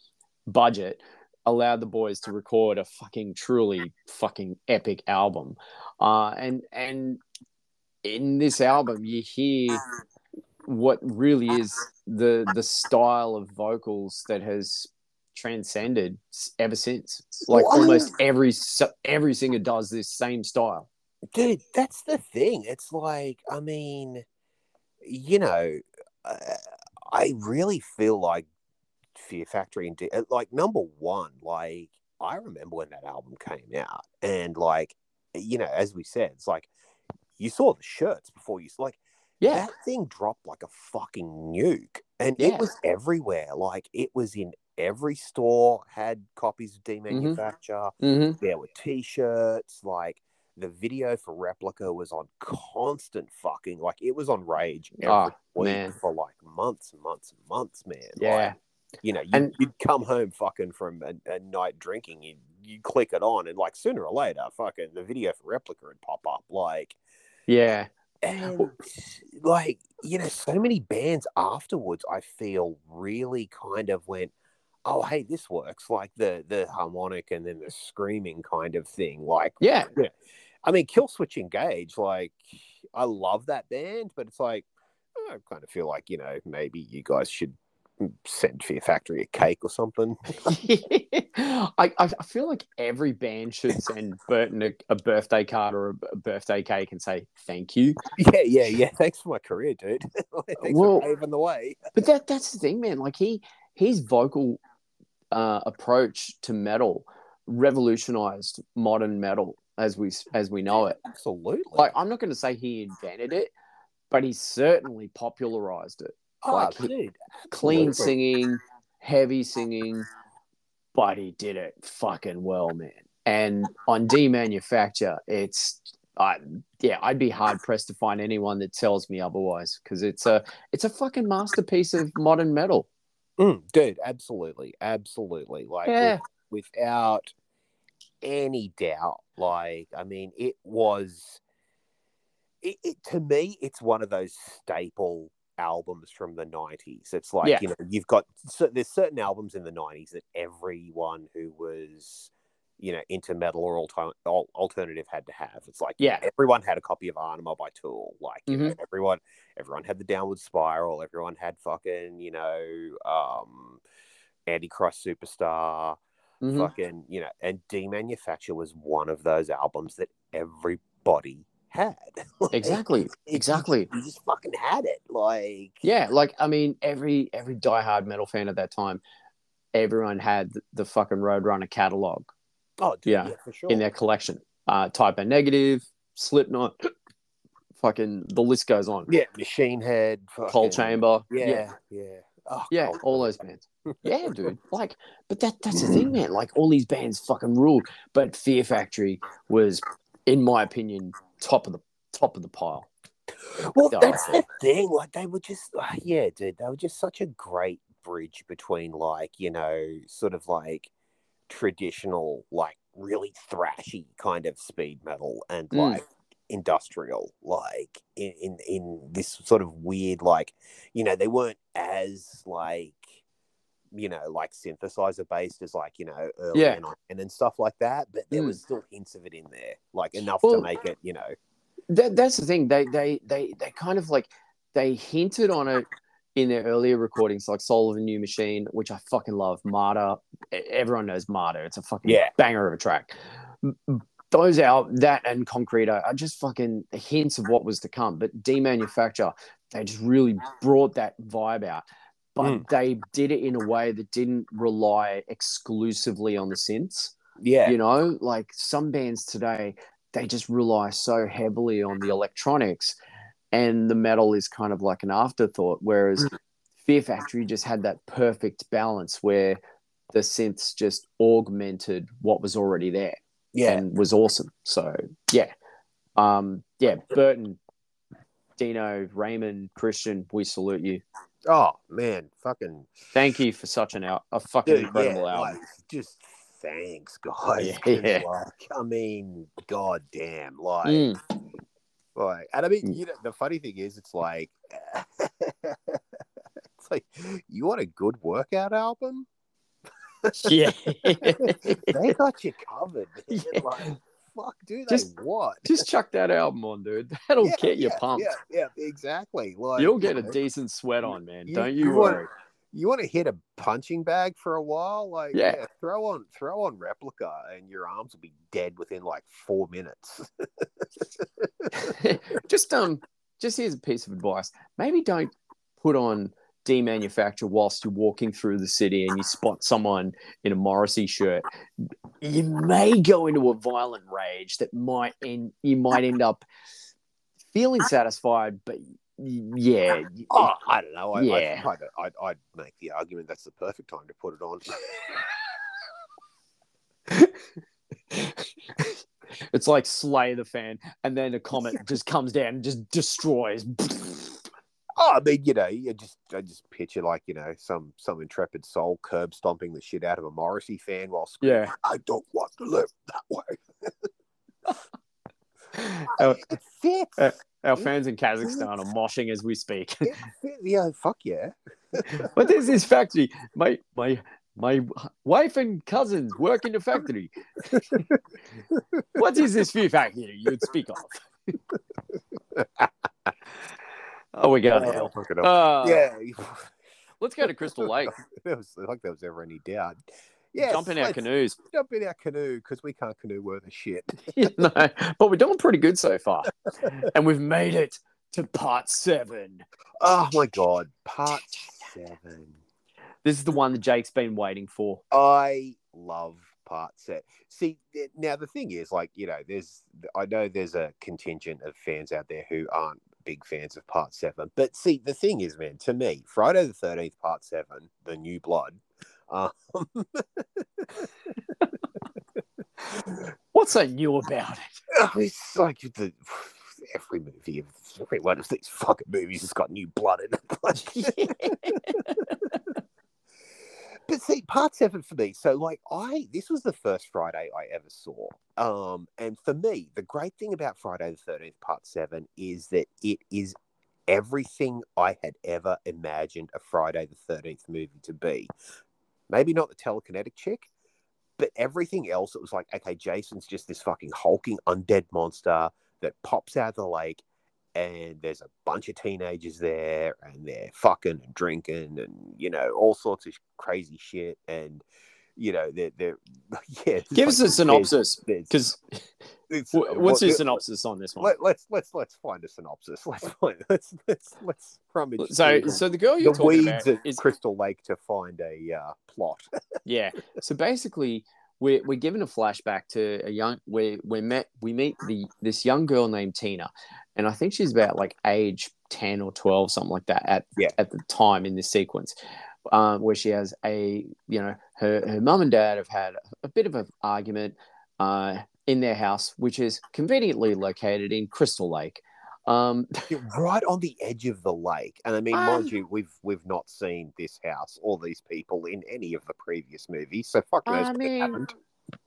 budget allowed the boys to record a fucking truly fucking epic album. And in this album, you hear what really is the style of vocals that has transcended ever since. Like, almost every singer does this same style. Dude, that's the thing. It's like, I mean, you know, I really feel like Fear Factory, and like, number one, like, I remember when that album came out, and like, you know, as we said, it's like, you saw the shirts before you, like, that thing dropped like a fucking nuke, and it was everywhere. Like, it was in every store, had copies of Demanufacture. There were T-shirts. Like, the video for Replica was on constant fucking. Like, it was on Rage every week for like months and months and months, man. Yeah. Like, you know, you'd come home fucking from a night drinking, you'd click it on, and like sooner or later, fucking the video for Replica would pop up. Like, yeah. And, like, you know, so many bands afterwards, I feel, really kind of went, oh, hey, this works. Like, the harmonic and then the screaming kind of thing. Like, yeah. I mean, Killswitch Engage, like, I love that band, but it's like, I kind of feel like, you know, maybe you guys should send Fear Factory a cake or something. I feel like every band should send Burton a birthday card or a birthday cake and say thank you. Yeah. Thanks for my career, dude. Thanks for paving the way. But that's the thing, man. Like his vocal approach to metal revolutionized modern metal as we know it. Absolutely. Like I'm not going to say he invented it, but he certainly popularized it. Like clean singing, heavy singing, but he did it fucking well, man. And on Demanufacture, I'd be hard pressed to find anyone that tells me otherwise, because it's a fucking masterpiece of modern metal. Dude, absolutely. Like without any doubt. Like, I mean, it was. It to me, it's one of those staple albums from the 90s. It's like, you know, you've got there's certain albums in the 90s that everyone who was, you know, into metal or alternative had to have. It's like, everyone had a copy of Anima by Tool. Like, you know, everyone had the Downward Spiral. Everyone had fucking, you know, Antichrist Superstar. Fucking, you know, and Demanufacture was one of those albums that everybody had. Like, exactly. You just fucking had it. Like, yeah, like, I mean, every diehard metal fan at that time, everyone had the fucking Roadrunner catalog. Oh, dude, yeah, for sure. In their collection. Type A Negative, Slipknot, fucking the list goes on. Yeah, Machine Head, fucking Cold Chamber. Yeah. Oh, yeah, all those bands. Yeah, dude. Like, but that's the thing, man. Like, all these bands fucking ruled, but Fear Factory was, in my opinion, top of the pile. Well, that's the thing. Like, they were just, dude, they were just such a great bridge between, like, you know, sort of like traditional, like really thrashy kind of speed metal and like industrial, like in this sort of weird, like, you know, they weren't as like, you know, like synthesizer based as like, you know, early and stuff like that, but there was still hints of it in there, like enough to make it, you know. That's the thing. They kind of like, they hinted on it in their earlier recordings, like Soul of a New Machine, which I fucking love. Martyr, everyone knows Martyr. It's a fucking banger of a track. Those out, that and Concreto are just fucking hints of what was to come. But Demanufacture, they just really brought that vibe out. But they did it in a way that didn't rely exclusively on the synths. Yeah. You know, like some bands today, they just rely so heavily on the electronics and the metal is kind of like an afterthought. Whereas Fear Factory just had that perfect balance where the synths just augmented what was already there. Yeah, and was awesome. So Burton, Dino, Raymond, Christian, we salute you. Oh man, fucking thank you for such a fucking incredible album. Like, just thanks, guys. Yeah. Like, I mean, goddamn, like, and I mean, you know, the funny thing is, it's like, it's like, you want a good workout album? Yeah, they got you covered. Yeah. Like, fuck, dude, just chuck that album on, dude. That'll get you pumped. Yeah, exactly. Like, you'll get a decent sweat on, man. Don't you worry. You want to hit a punching bag for a while? Like, throw on Replica, and your arms will be dead within like 4 minutes. Just here's a piece of advice. Maybe don't put on Demanufacture whilst you're walking through the city and you spot someone in a Morrissey shirt. You may go into a violent rage that might end. You might end up feeling satisfied, but I don't know. I'd make the argument that's the perfect time to put it on. It's like Slay the Fan, and then a comet just comes down and just destroys. Oh, I mean, you know, I just picture, like, you know, some intrepid soul curb stomping the shit out of a Morrissey fan while screaming, I don't want to live that way. It fits. Our fans in Kazakhstan are moshing as we speak. Yeah, fuck yeah. But there's this factory. My wife and cousins work in the factory. What is this fear factory you'd speak of? Oh, we got it. Yeah. Let's go to Crystal Lake. I don't think there was ever any doubt. Yes, jump in our canoes. Jump in our canoe because we can't canoe worth a shit. No, but we're doing pretty good so far. And we've made it to part 7. Oh, my God. Part 7. This is the one that Jake's been waiting for. I love part 7. See, now the thing is, like, you know, I know there's a contingent of fans out there who aren't big fans of part 7. But see, the thing is, man, to me, Friday the 13th, part 7, The New Blood. What's so new about it? Oh, it's like every movie, every one of these fucking movies has got new blood in it. But see, part 7 for me, so like this was the first Friday I ever saw. And for me, the great thing about Friday the 13th, part 7 is that it is everything I had ever imagined a Friday the 13th movie to be. Maybe not the telekinetic chick, but everything else, it was like, okay, Jason's just this fucking hulking undead monster that pops out of the lake, and there's a bunch of teenagers there, and they're fucking and drinking and, you know, all sorts of crazy shit. And, you know, they're Give us a synopsis, because... What's your synopsis on this one? Let's find a synopsis. Let's rummage. So the girl you're talking about, the weeds at Crystal Lake to find a plot. Yeah. So basically, we're given a flashback to a young we meet this young girl named Tina, and I think she's about like age 10 or 12, something like that at the time in this sequence. Where she has her mum and dad have had a bit of an argument in their house, which is conveniently located in Crystal Lake. Right on the edge of the lake. And I mean, mind you, we've not seen this house or these people in any of the previous movies. So fuck knows what happened.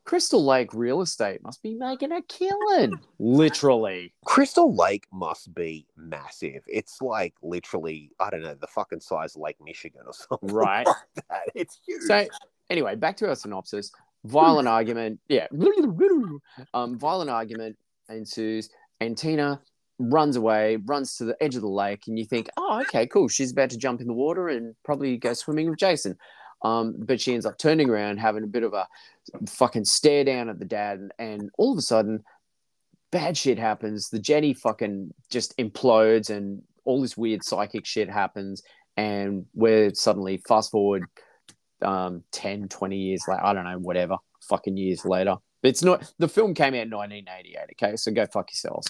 Crystal Lake real estate must be making a killing. Literally. Crystal Lake must be massive. It's like literally, I don't know, the fucking size of Lake Michigan or something. Right. Like that. It's huge. So anyway, back to our synopsis. Violent argument, yeah. Violent argument ensues, and Tina runs to the edge of the lake, and you think, oh, okay, cool. She's about to jump in the water and probably go swimming with Jason. But she ends up turning around, having a bit of a fucking stare down at the dad, and all of a sudden, bad shit happens. The jetty fucking just implodes, and all this weird psychic shit happens, and we're suddenly fast forward 10, 20 years later, I don't know, whatever fucking years later. It's not, the film came out in 1988, okay? So go fuck yourselves.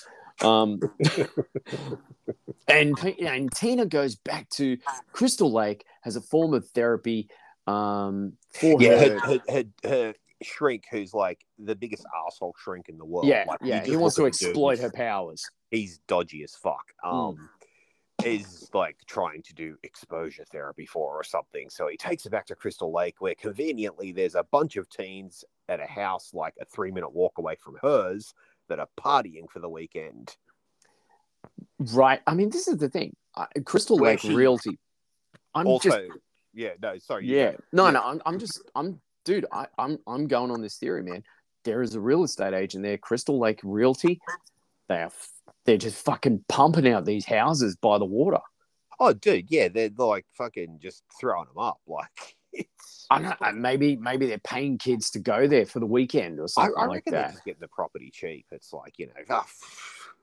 And Tina goes back to Crystal Lake as a form of therapy for her. Her shrink, who's like the biggest asshole shrink in the world. Yeah, like, he wants to exploit her powers. He's dodgy as fuck. Is like trying to do exposure therapy for her or something. So he takes her back to Crystal Lake, where conveniently there's a bunch of teens at a house like a 3-minute walk away from hers that are partying for the weekend. Right. I mean, this is the thing. Crystal Lake Realty. I'm going on this theory, man. There is a real estate agent there, Crystal Lake Realty. They're just fucking pumping out these houses by the water. Oh, dude, yeah, they're like fucking just throwing them up. Like, I don't know, maybe they're paying kids to go there for the weekend or something I like that. I reckon they're just getting the property cheap. It's like, you know,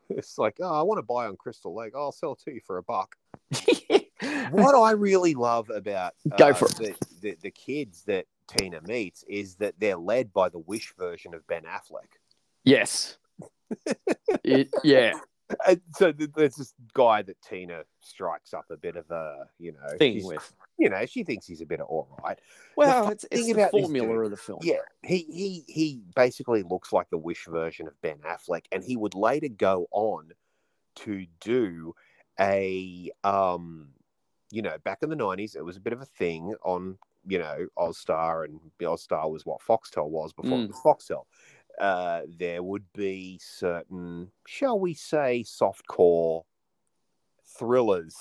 it's like, oh, I want to buy on Crystal Lake. I'll sell it to you for $1. What I really love about the kids that Tina meets is that they're led by the Wish version of Ben Affleck. Yes. Yeah. And so there's this guy that Tina strikes up a bit of a, you know, thing with. You know, she thinks he's a bit of all right. Well, it's the formula of the film. Yeah, he basically looks like the Wish version of Ben Affleck, and he would later go on to do a, you know, back in the 90s, it was a bit of a thing on, you know, Ozstar, and Ozstar was what Foxtel was before it was Foxtel. There would be certain, shall we say, softcore thrillers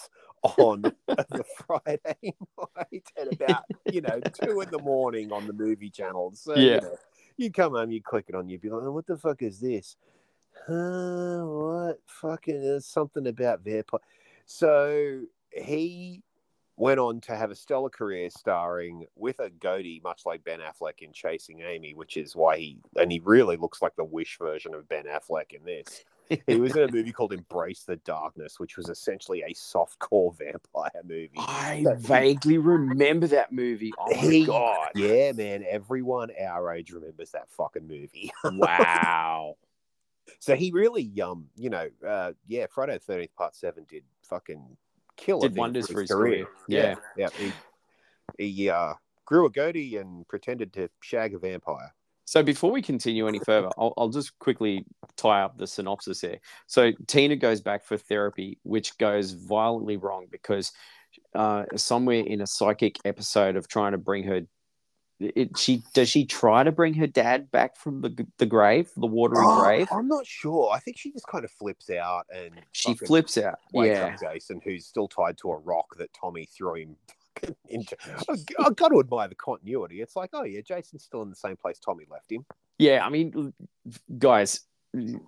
on the Friday night at about, you know, 2 a.m. on the movie channels. So, yeah. You know, you come home, you click it on, you'd be like, oh, what the fuck is this? What fucking is something about vampire? So he Went on to have a stellar career starring with a goatee, much like Ben Affleck in Chasing Amy, which is why he really looks like the Wish version of Ben Affleck in this. He was in a movie called Embrace the Darkness, which was essentially a softcore vampire movie. I vaguely remember that movie. Oh my God. Yeah, man. Everyone our age remembers that fucking movie. Wow. So he really, Friday the 13th Part 7 did fucking... Did wonders for his career. Yeah. He grew a goatee and pretended to shag a vampire. So before we continue any further, I'll just quickly tie up the synopsis here. So Tina goes back for therapy, which goes violently wrong because somewhere in a psychic episode of trying to bring her, she try to bring her dad back from the grave, the watery grave? I'm not sure. I think she just kind of flips out and she flips out. Wakes up Jason, who's still tied to a rock that Tommy threw him into. I've got to admire the continuity. It's like, oh yeah, Jason's still in the same place Tommy left him. Yeah, I mean, guys,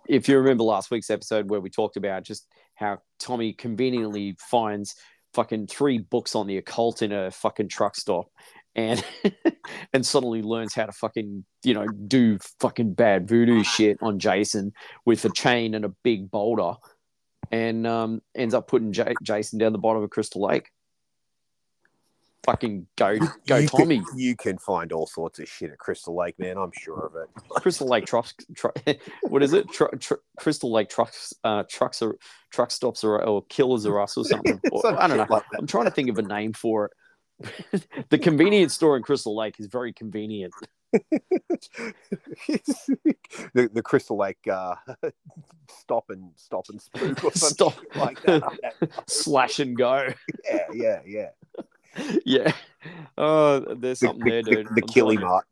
if you remember last week's episode where we talked about just how Tommy conveniently finds fucking 3 books on the occult in a fucking truck stop. And suddenly learns how to fucking, do fucking bad voodoo shit on Jason with a chain and a big boulder and ends up putting Jason down the bottom of Crystal Lake. Fucking go Tommy. You can find all sorts of shit at Crystal Lake, man. I'm sure of it. Crystal Lake trucks. What is it? Crystal Lake truck stops or killers or us or something. I don't know. Like I'm trying to think of a name for it. The convenience store in Crystal Lake is very convenient. the Crystal Lake stop and spook or something like that. Slash and go. Yeah. Oh, there's something there, dude. The Killie Mart.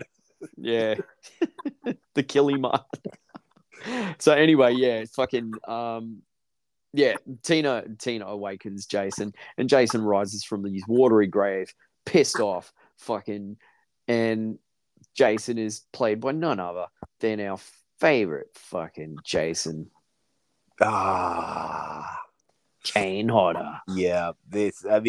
Yeah. The Killie Mart. So anyway, it's fucking Tina awakens Jason, and Jason rises from his watery grave, pissed off, fucking, and Jason is played by none other than our favorite fucking Jason. Kane Hodder. Yeah, dude. I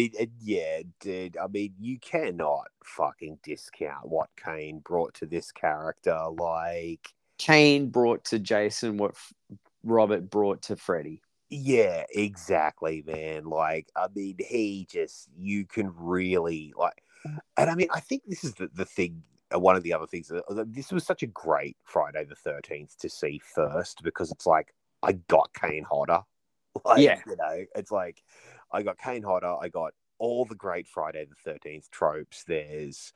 mean, you cannot fucking discount what Kane brought to this character. Like, Kane brought to Jason what Robert brought to Freddy. Yeah, exactly, man. Like, I mean, you can really, like, and I mean, I think this is the thing, one of the other things, this was such a great Friday the 13th to see first, because it's like, I got Kane Hodder. Like, it's like, I got Kane Hodder, I got all the great Friday the 13th tropes. There's,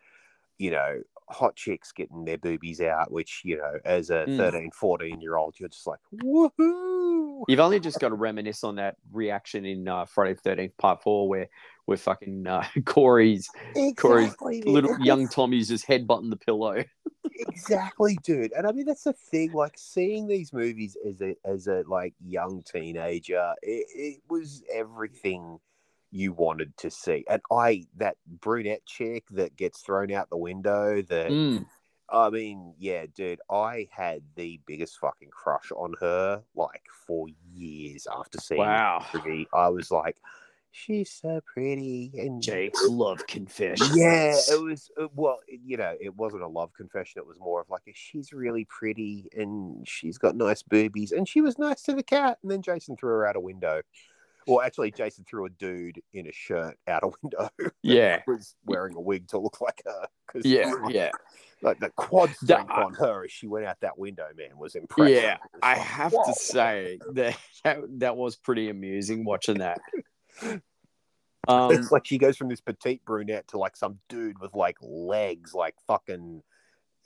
hot chicks getting their boobies out, which, as a 13, 14-year-old, you're just like, woohoo. You've only just got to reminisce on that reaction in Friday the 13th Part 4 where fucking Corey's little young Tommy's just headbutting the pillow. Exactly, dude. And I mean, that's the thing. Like, seeing these movies as a young teenager, it was everything you wanted to see. And that brunette chick that gets thrown out the window, that. I mean, yeah, dude, I had the biggest fucking crush on her, like, for years after seeing the movie. I was like, she's so pretty. And Jake's love confession. Yeah, it was, it wasn't a love confession. It was more of like, she's really pretty and she's got nice boobies and she was nice to the cat. And then Jason threw her out a window. Well, actually, Jason threw a dude in a shirt out a window. Yeah. Was wearing a wig to look like her. Like, the quad strength on her as she went out that window, man, was impressive. Yeah, I have to say that was pretty amusing watching that. It's like she goes from this petite brunette to, like, some dude with, like, legs, like, fucking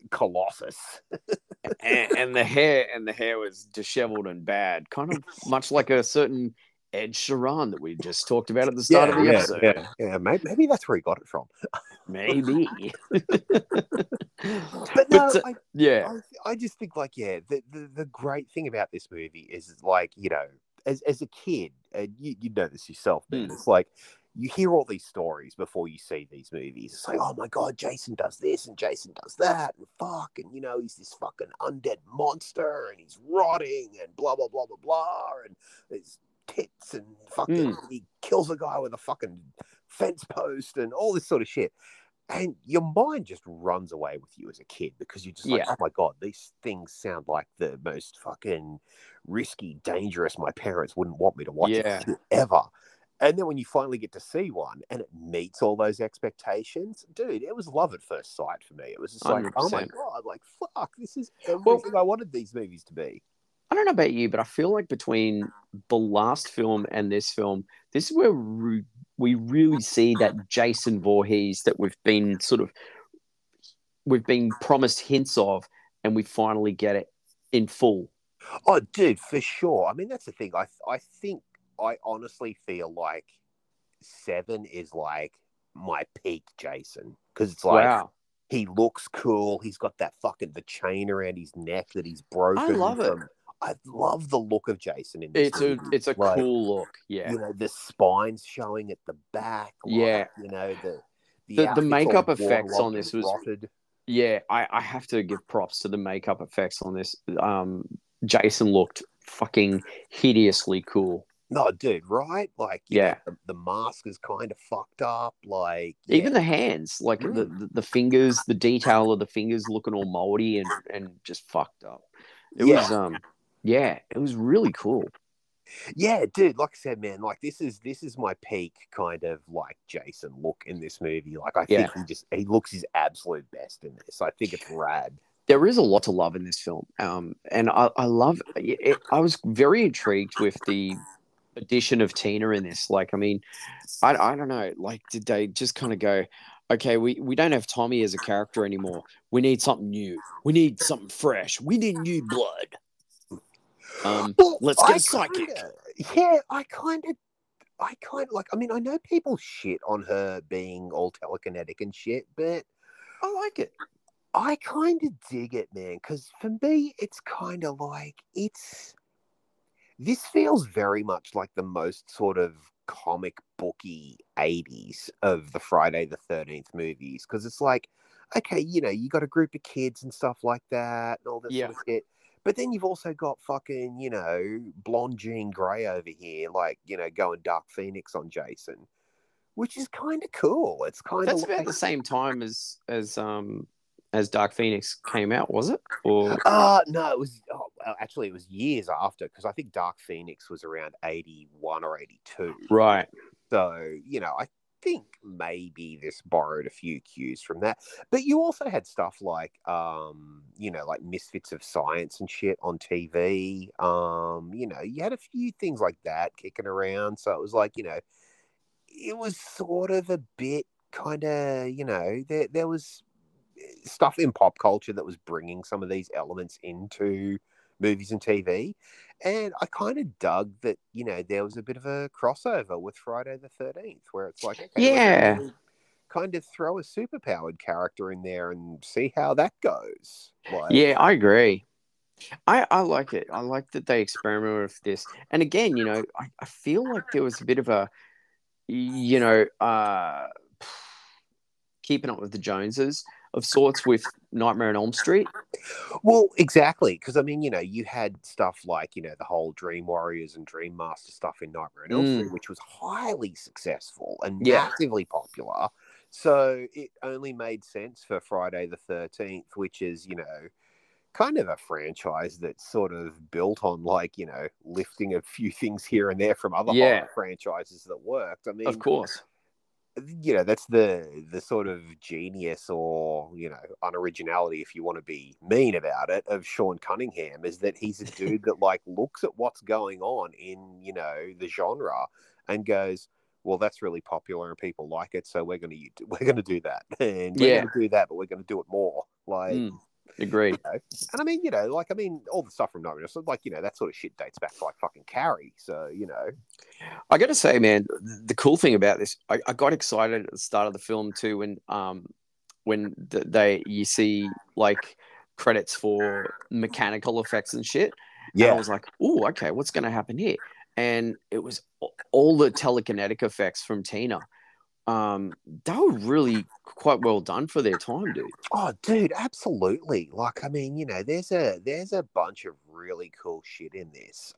Colossus. and the hair was disheveled and bad, kind of much like a certain Ed Sheeran that we just talked about at the start of the episode. Yeah. Maybe that's where he got it from. Maybe. But no, I just think, like, the great thing about this movie is, like, as a kid, and you know this yourself, man, it's like, you hear all these stories before you see these movies. It's like, oh my God, Jason does this and Jason does that and fuck. And, he's this fucking undead monster and he's rotting and blah, blah, blah, blah, blah. And it's tits and fucking he kills a guy with a fucking fence post and all this sort of shit. And your mind just runs away with you as a kid because you're just like, oh, my God, these things sound like the most fucking risky, dangerous. My parents wouldn't want me to watch it ever. And then when you finally get to see one and it meets all those expectations, dude, it was love at first sight for me. It was just like, 100%. Oh, my God, like, fuck, this is everything I wanted these movies to be. I don't know about you, but I feel like between the last film and this film, this is where we really see that Jason Voorhees that we've been promised hints of, and we finally get it in full. Oh, dude, for sure. I mean, that's the thing. I think I honestly feel like 7 is like my peak Jason, because it's like, he looks cool. He's got that fucking the chain around his neck that he's broken. I love it. I love the look of Jason in this movie. It's a like, cool look, You know, the spine's showing at the back. Like, you know, the makeup effects on this was rotted. Yeah, I have to give props to the makeup effects on this. Jason looked fucking hideously cool. No, dude, right? Like, know, the mask is kind of fucked up. Like, even the hands, like the fingers, the detail of the fingers looking all moldy and just fucked up. It was yeah, it was really cool. Yeah, dude, like I said, man, like this is my peak kind of like Jason look in this movie. Like I think he looks his absolute best in this. I think it's rad. There is a lot to love in this film. And I love it. I was very intrigued with the addition of Tina in this. Like, I mean, I don't know, like did they just kind of go, okay, we don't have Tommy as a character anymore. We need something new. We need something fresh. We need new blood. Let's get psychic. Yeah, I kind of like. I mean, I know people shit on her being all telekinetic and shit, but I like it. I kind of dig it, man. Because for me, it's kind of like this feels very much like the most sort of comic booky 80s of the Friday the 13th movies. Because it's like, okay, you know, you got a group of kids and stuff like that, and all this sort of shit. But then you've also got fucking, you know, blonde Jean Grey over here, like, you know, going Dark Phoenix on Jason, which is kind of cool. It's kind of about the same time as Dark Phoenix came out, was it? Or no, it was actually it was years after, because I think Dark Phoenix was around 81 or 82. Right. So, you know, I think maybe this borrowed a few cues from that, but you also had stuff like you know, like Misfits of Science and shit on TV. You know, you had a few things like that kicking around, so it was like, you know, it was sort of a bit kind of, you know, there was stuff in pop culture that was bringing some of these elements into movies and TV, and I kind of dug that, you know, there was a bit of a crossover with Friday the 13th where it's like, okay, let's kind of throw a superpowered character in there and see how that goes. Like, yeah, I agree. I like it. I like that they experimented with this, and again, you know, I feel like there was a bit of a, you know, keeping up with the Joneses of sorts with Nightmare on Elm Street. Well, exactly. Because, I mean, you know, you had stuff like, you know, the whole Dream Warriors and Dream Master stuff in Nightmare on Elm Street, which was highly successful and massively popular. So it only made sense for Friday the 13th, which is, you know, kind of a franchise that's sort of built on, like, you know, lifting a few things here and there from other horror franchises that worked. I mean, of course. You know, that's the sort of genius or, you know, unoriginality, if you want to be mean about it, of Sean Cunningham, is that he's a dude that, like, looks at what's going on in, you know, the genre and goes, well, that's really popular and people like it, so we're going to do that. And we're going to do that, but we're going to do it more. Like, agreed. You know? And I mean, you know, like, I mean, all the stuff from Nightmare, so, like, you know, that sort of shit dates back to, like, fucking Carrie. So, you know. I got to say, man, the cool thing about this, I got excited at the start of the film too when you see, like, credits for mechanical effects and shit. Yeah. And I was like, oh, okay, what's going to happen here? And it was all the telekinetic effects from Tina. They were really quite well done for their time, dude. Oh, dude, absolutely. Like, I mean, you know, there's a bunch of really cool shit in this.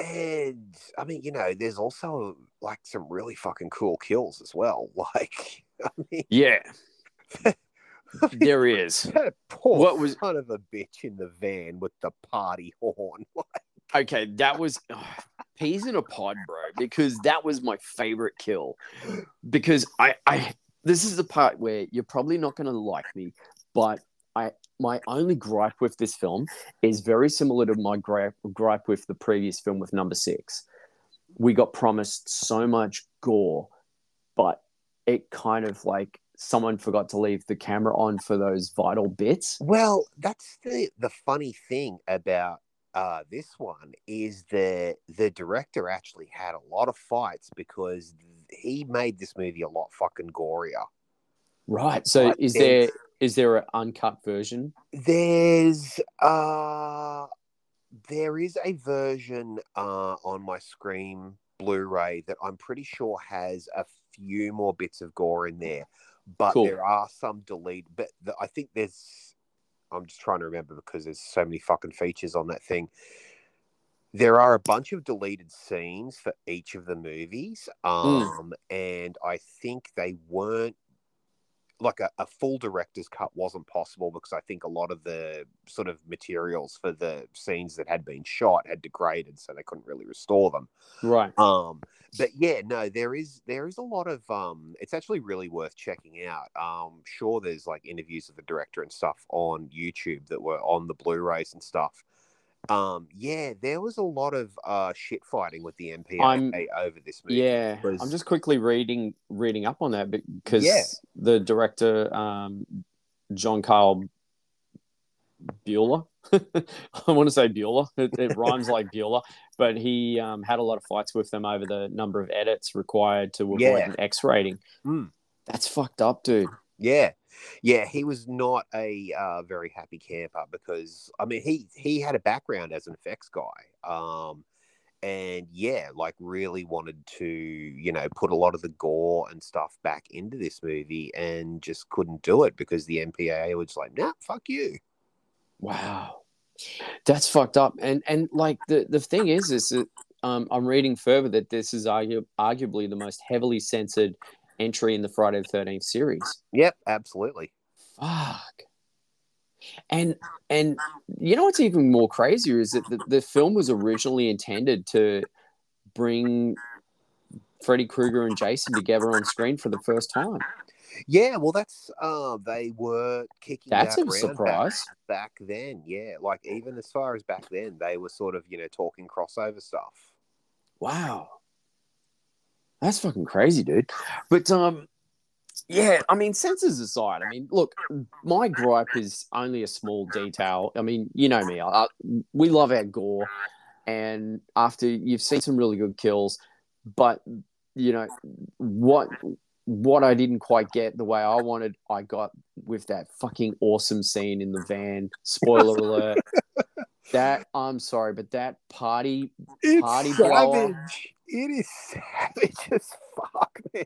And I mean, you know, there's also like some really fucking cool kills as well. Like, I mean, yeah, there is. That poor son of a bitch in the van with the party horn. Like, okay, that was he's in a pod, bro, because that was my favorite kill. Because I this is the part where you're probably not going to like me, but my only gripe with this film is very similar to my gripe with the previous film with Number Six. We got promised so much gore, but it kind of like someone forgot to leave the camera on for those vital bits. Well, that's the funny thing about this one is that the director actually had a lot of fights because he made this movie a lot fucking gorier. Right. So is there an uncut version? There is a version on my Scream Blu-ray that I'm pretty sure has a few more bits of gore in there, but there are some deleted. But I think there's, I'm just trying to remember because there's so many fucking features on that thing. There are a bunch of deleted scenes for each of the movies, and I think they weren't, like a full director's cut wasn't possible because I think a lot of the sort of materials for the scenes that had been shot had degraded, so they couldn't really restore them. Right. But yeah, no, there is a lot of, it's actually really worth checking out. I'm sure there's like interviews of the director and stuff on YouTube that were on the Blu-rays and stuff. Yeah, there was a lot of shit fighting with the MPAA over this movie. Yeah, I'm just quickly reading up on that because the director, John Carl Bueller, I want to say Bueller. It rhymes like Bueller, but he had a lot of fights with them over the number of edits required to avoid an X rating. Mm. That's fucked up, dude. Yeah. Yeah, he was not a very happy camper because, I mean, he had a background as an effects guy. And yeah, like really wanted to, you know, put a lot of the gore and stuff back into this movie and just couldn't do it because the MPAA was like, nah, fuck you. Wow. That's fucked up. And like the thing is that, I'm reading further that this is arguably the most heavily censored entry in the Friday the 13th series. Yep, absolutely. Fuck. And you know what's even more crazier is that the film was originally intended to bring Freddy Krueger and Jason together on screen for the first time. Yeah, well, that's they were kicking. That's a surprise. Back then, yeah, like even as far as back then, they were sort of, you know, talking crossover stuff. Wow. That's fucking crazy, dude. But, yeah, I mean, censors aside, I mean, look, my gripe is only a small detail. I mean, you know me. We love our gore. And after you've seen some really good kills, but, you know, what I didn't quite get the way I wanted, I got with that fucking awesome scene in the van. Spoiler alert. That, I'm sorry, but that party blower... It is savage as fuck, man.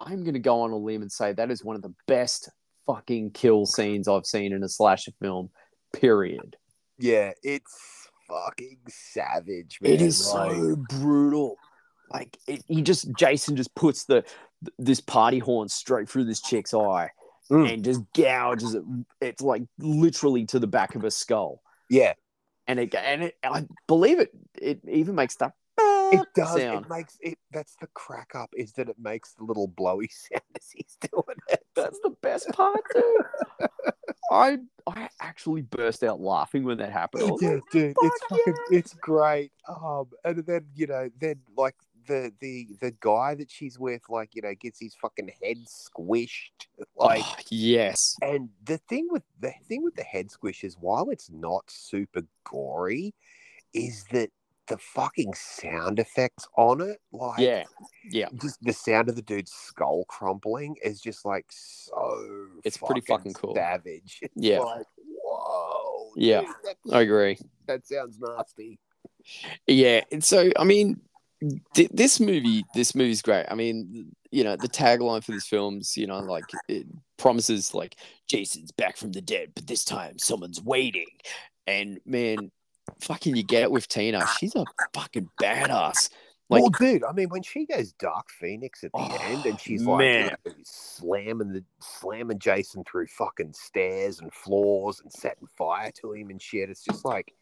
I'm gonna go on a limb and say that is one of the best fucking kill scenes I've seen in a slasher film, period. Yeah, it's fucking savage, man. It is so brutal. Like Jason just puts this party horn straight through this chick's eye and just gouges it. It's like literally to the back of her skull. Yeah. And it, I believe it even makes that it does. Sound. It makes it. That's the crack up is that it makes the little blowy sound as he's doing it. That's the best part, dude. I actually burst out laughing when that happened. Yeah, like, dude, it's great. And then you know, then like the guy that she's with, like, you know, gets his fucking head squished. Like, oh, yes. And the thing with the head squish is while it's not super gory, is that the fucking sound effects on it, like, yeah, just the sound of the dude's skull crumpling is just like so. It's fucking pretty fucking cool, savage. It's like, whoa. Yeah, dude, I agree. That sounds nasty. Yeah, and so I mean, this movie's great. I mean, you know, the tagline for this film's, you know, like it promises like Jason's back from the dead, but this time someone's waiting. And man, fucking you get with Tina. She's a fucking badass. Like, well, dude, I mean, when she goes Dark Phoenix at the end and she's like, you know, slamming Jason through fucking stairs and floors and setting fire to him and shit, it's just like,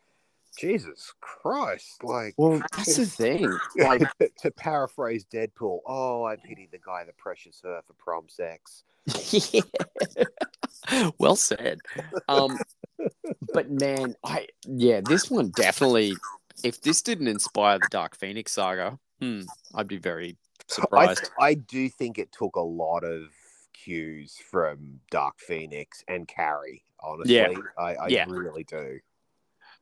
Jesus Christ. Like, well, that's the thing. Like, to paraphrase Deadpool, oh, I pity the guy that pressures her for prom sex. Yeah. Well said. But man, this one definitely. If this didn't inspire the Dark Phoenix saga, I'd be very surprised. I do think it took a lot of cues from Dark Phoenix and Carrie, honestly. Yeah. I really do.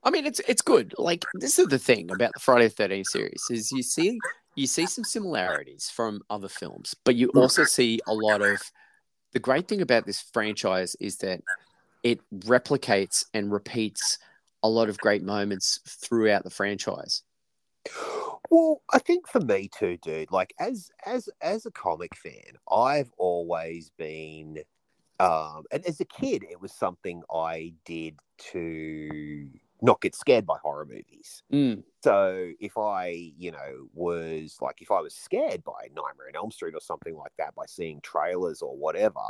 I mean, it's good. Like, this is the thing about the Friday the 13th series is you see some similarities from other films, but you also see a lot of... The great thing about this franchise is that it replicates and repeats a lot of great moments throughout the franchise. Well, I think for me too, dude, like as a comic fan, I've always been, and as a kid, it was something I did to not get scared by horror movies. Mm. So if I, you know, was like, if I was scared by Nightmare on Elm Street or something like that, by seeing trailers or whatever,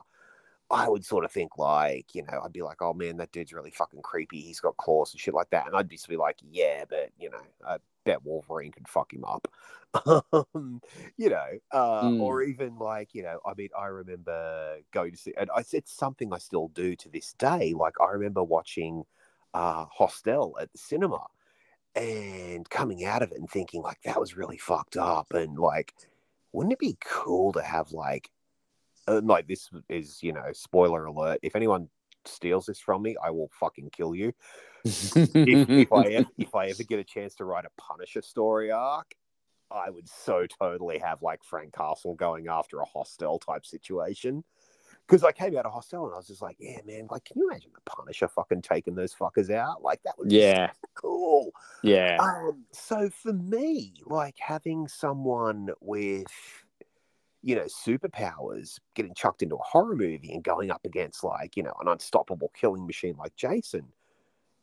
I would sort of think like, you know, I'd be like, oh man, that dude's really fucking creepy. He's got claws and shit like that. And I'd just be like, yeah, but you know, I bet Wolverine could fuck him up. Or even like, you know, I mean, I remember going to see, and it's something I still do to this day. Like I remember watching Hostel at the cinema and coming out of it and thinking like, that was really fucked up. And like, wouldn't it be cool to have like this is, you know, spoiler alert. If anyone steals this from me, I will fucking kill you. if I ever get a chance to write a Punisher story arc, I would so totally have like Frank Castle going after a Hostel type situation. Because I came out of Hostel and I was just like, yeah, man, like, can you imagine the Punisher fucking taking those fuckers out? Like, that would be so cool. Yeah. So for me, like having someone with, you know, superpowers getting chucked into a horror movie and going up against like, you know, an unstoppable killing machine like Jason.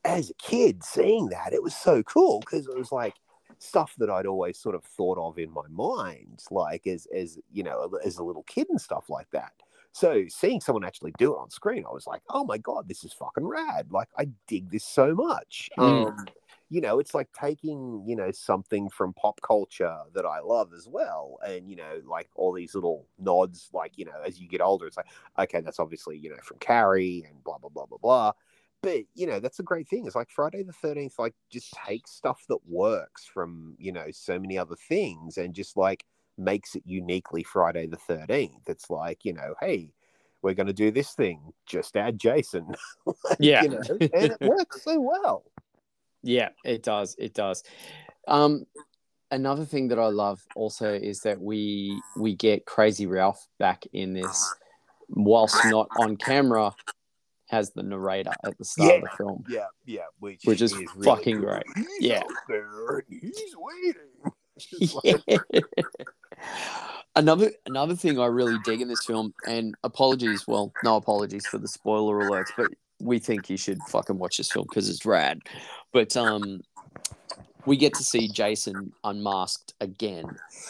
As a kid seeing that, it was so cool because it was like stuff that I'd always sort of thought of in my mind, like as you know, as a little kid and stuff like that. So seeing someone actually do it on screen, I was like, oh my God, this is fucking rad. Like I dig this so much. You know, it's like taking, you know, something from pop culture that I love as well. And, you know, like all these little nods, like, you know, as you get older, it's like, okay, that's obviously, you know, from Carrie and blah, blah, blah, blah, blah. But, you know, that's the great thing. It's like Friday the 13th, like just takes stuff that works from, you know, so many other things and just like makes it uniquely Friday the 13th. It's like, you know, hey, we're going to do this thing. Just add Jason. Like, yeah. You know, and it works so well. Yeah, it does. It does. Another thing that I love also is that we get Crazy Ralph back in this, whilst not on camera, has the narrator at the start of the film. Yeah, yeah. Which is really fucking great. Yeah. He's waiting. Yeah. Another thing I really dig in this film, and apologies, well, no apologies for the spoiler alerts, but we think you should fucking watch this film because it's rad. But we get to see Jason unmasked again,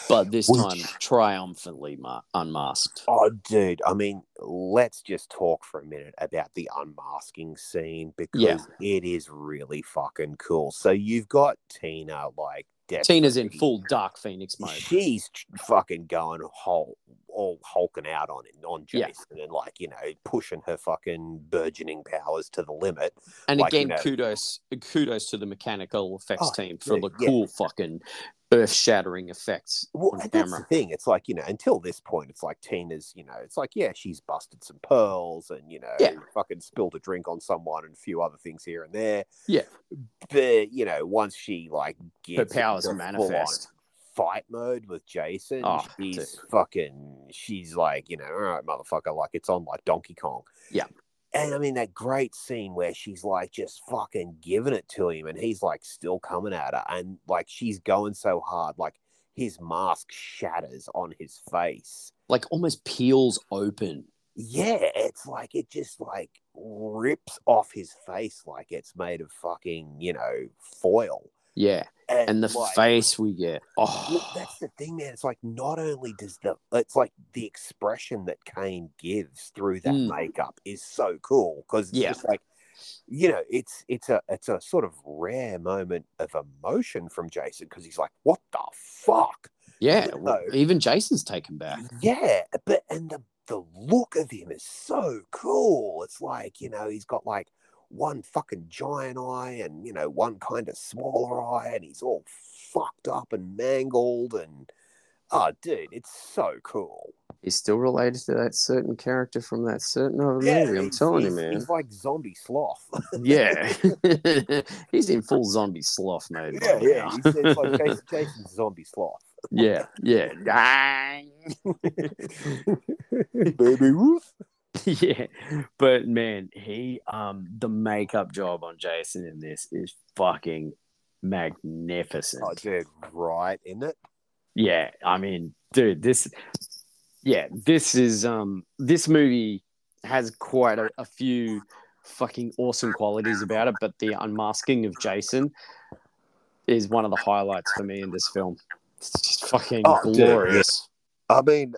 but this time triumphantly unmasked. Oh, dude. I mean, let's just talk for a minute about the unmasking scene because it is really fucking cool. So you've got Tina, like, Tina's in full Dark Phoenix mode. She's fucking going all hulking out on Jason and like, you know, pushing her fucking burgeoning powers to the limit. And like, again, you know, kudos to the mechanical effects team for the cool fucking earth-shattering effects. Well, and that's the thing. It's like, you know, until this point, it's like Tina's, you know, it's like, yeah, she's busted some pearls and, you know, fucking spilled a drink on someone and a few other things here and there. Yeah. But, you know, once she, like, gets her powers manifest fight mode with Jason, she's like, you know, all right, motherfucker, like, it's on like Donkey Kong. Yeah. And I mean, that great scene where she's like just fucking giving it to him and he's like still coming at her and like she's going so hard, like his mask shatters on his face. Like almost peels open. yeah, it's like it just like rips off his face like it's made of fucking, you know, foil. Yeah, and the like, face we get. Oh, look, that's the thing, man. It's like not only does it's like the expression that Kane gives through that makeup is so cool because it's just like, you know, it's a sort of rare moment of emotion from Jason because he's like, what the fuck? Yeah, well, even Jason's taken back. Yeah, but and the look of him is so cool. It's like, you know, he's got like one fucking giant eye and, you know, one kind of smaller eye and he's all fucked up and mangled and, oh, dude, it's so cool. He's still related to that certain character from that certain other movie, I'm telling you, man. He's like zombie sloth. Yeah. He's in full zombie sloth mode. Yeah, right now. It's like Jason's zombie sloth. Yeah, yeah. Baby Ruth. Yeah, but man, he the makeup job on Jason in this is fucking magnificent. Oh, dude, right in it. Yeah, I mean, dude, this is this movie has quite a few fucking awesome qualities about it, but the unmasking of Jason is one of the highlights for me in this film. It's just fucking glorious. Dude. I mean,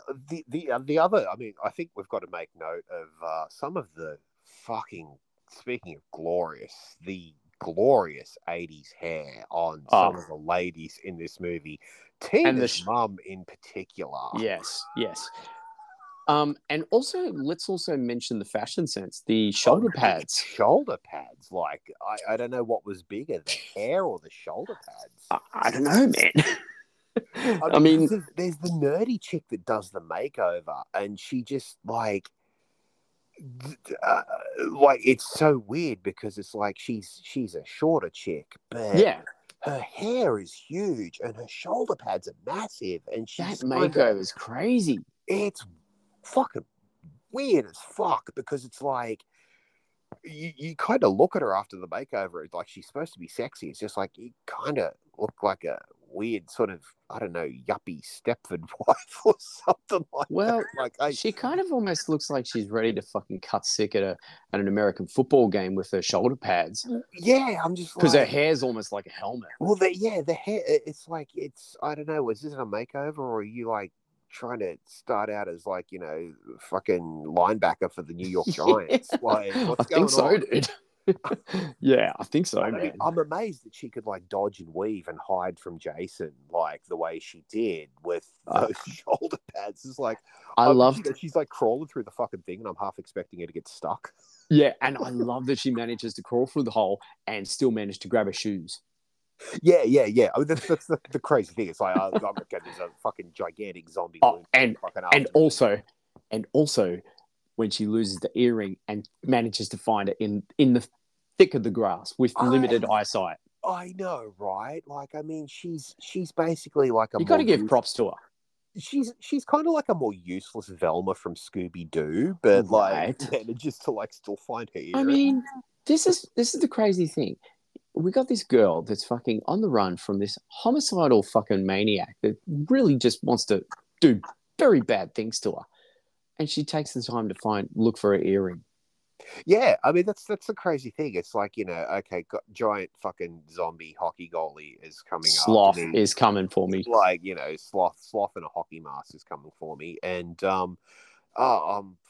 the other, I mean, I think we've got to make note of some of the fucking, speaking of glorious, the glorious 80s hair on some of the ladies in this movie. Tina's mum in particular. Yes, yes. And also, let's also mention the fashion sense, the shoulder pads. Shoulder pads, like, I don't know what was bigger, the hair or the shoulder pads. I don't know, man. I mean there's the nerdy chick that does the makeover, and she just like it's so weird because it's like she's a shorter chick, but her hair is huge and her shoulder pads are massive, and she's that makeover is crazy. It's fucking weird as fuck because it's like. You kind of look at her after the makeover, like she's supposed to be sexy. It's just like you kind of look like a weird sort of, I don't know, yuppie Stepford wife or something like that. Well, like, she kind of almost looks like she's ready to fucking cut sick at an American football game with her shoulder pads. Yeah, I'm just like... Because her hair's almost like a helmet. Well, the hair, it's like, it's, I don't know, is this a makeover or are you like, trying to start out as like, you know, fucking linebacker for the New York Giants. Like, what's going on? Dude. Yeah, I think so, man. I'm amazed that she could like dodge and weave and hide from Jason like the way she did with those shoulder pads. It's like I love that she's like crawling through the fucking thing, and I'm half expecting her to get stuck. Yeah, and I love that she manages to crawl through the hole and still managed to grab her shoes. Yeah. I mean, that's the crazy thing. It's like, I'm okay, there's a fucking gigantic zombie. Oh, and also, when she loses the earring and manages to find it in the thick of the grass with limited eyesight. I know, right? Like, I mean, she's basically like a. You got to give props to her. She's kind of like a more useless Velma from Scooby-Doo, but like manages to like still find her earring. I mean, this is the crazy thing. We got this girl that's fucking on the run from this homicidal fucking maniac that really just wants to do very bad things to her. And she takes the time to look for her earring. Yeah. I mean, that's the crazy thing. It's like, you know, okay, giant fucking zombie hockey goalie is coming up. Sloth is coming for me. Like, you know, sloth and a hockey mask is coming for me. And, I'm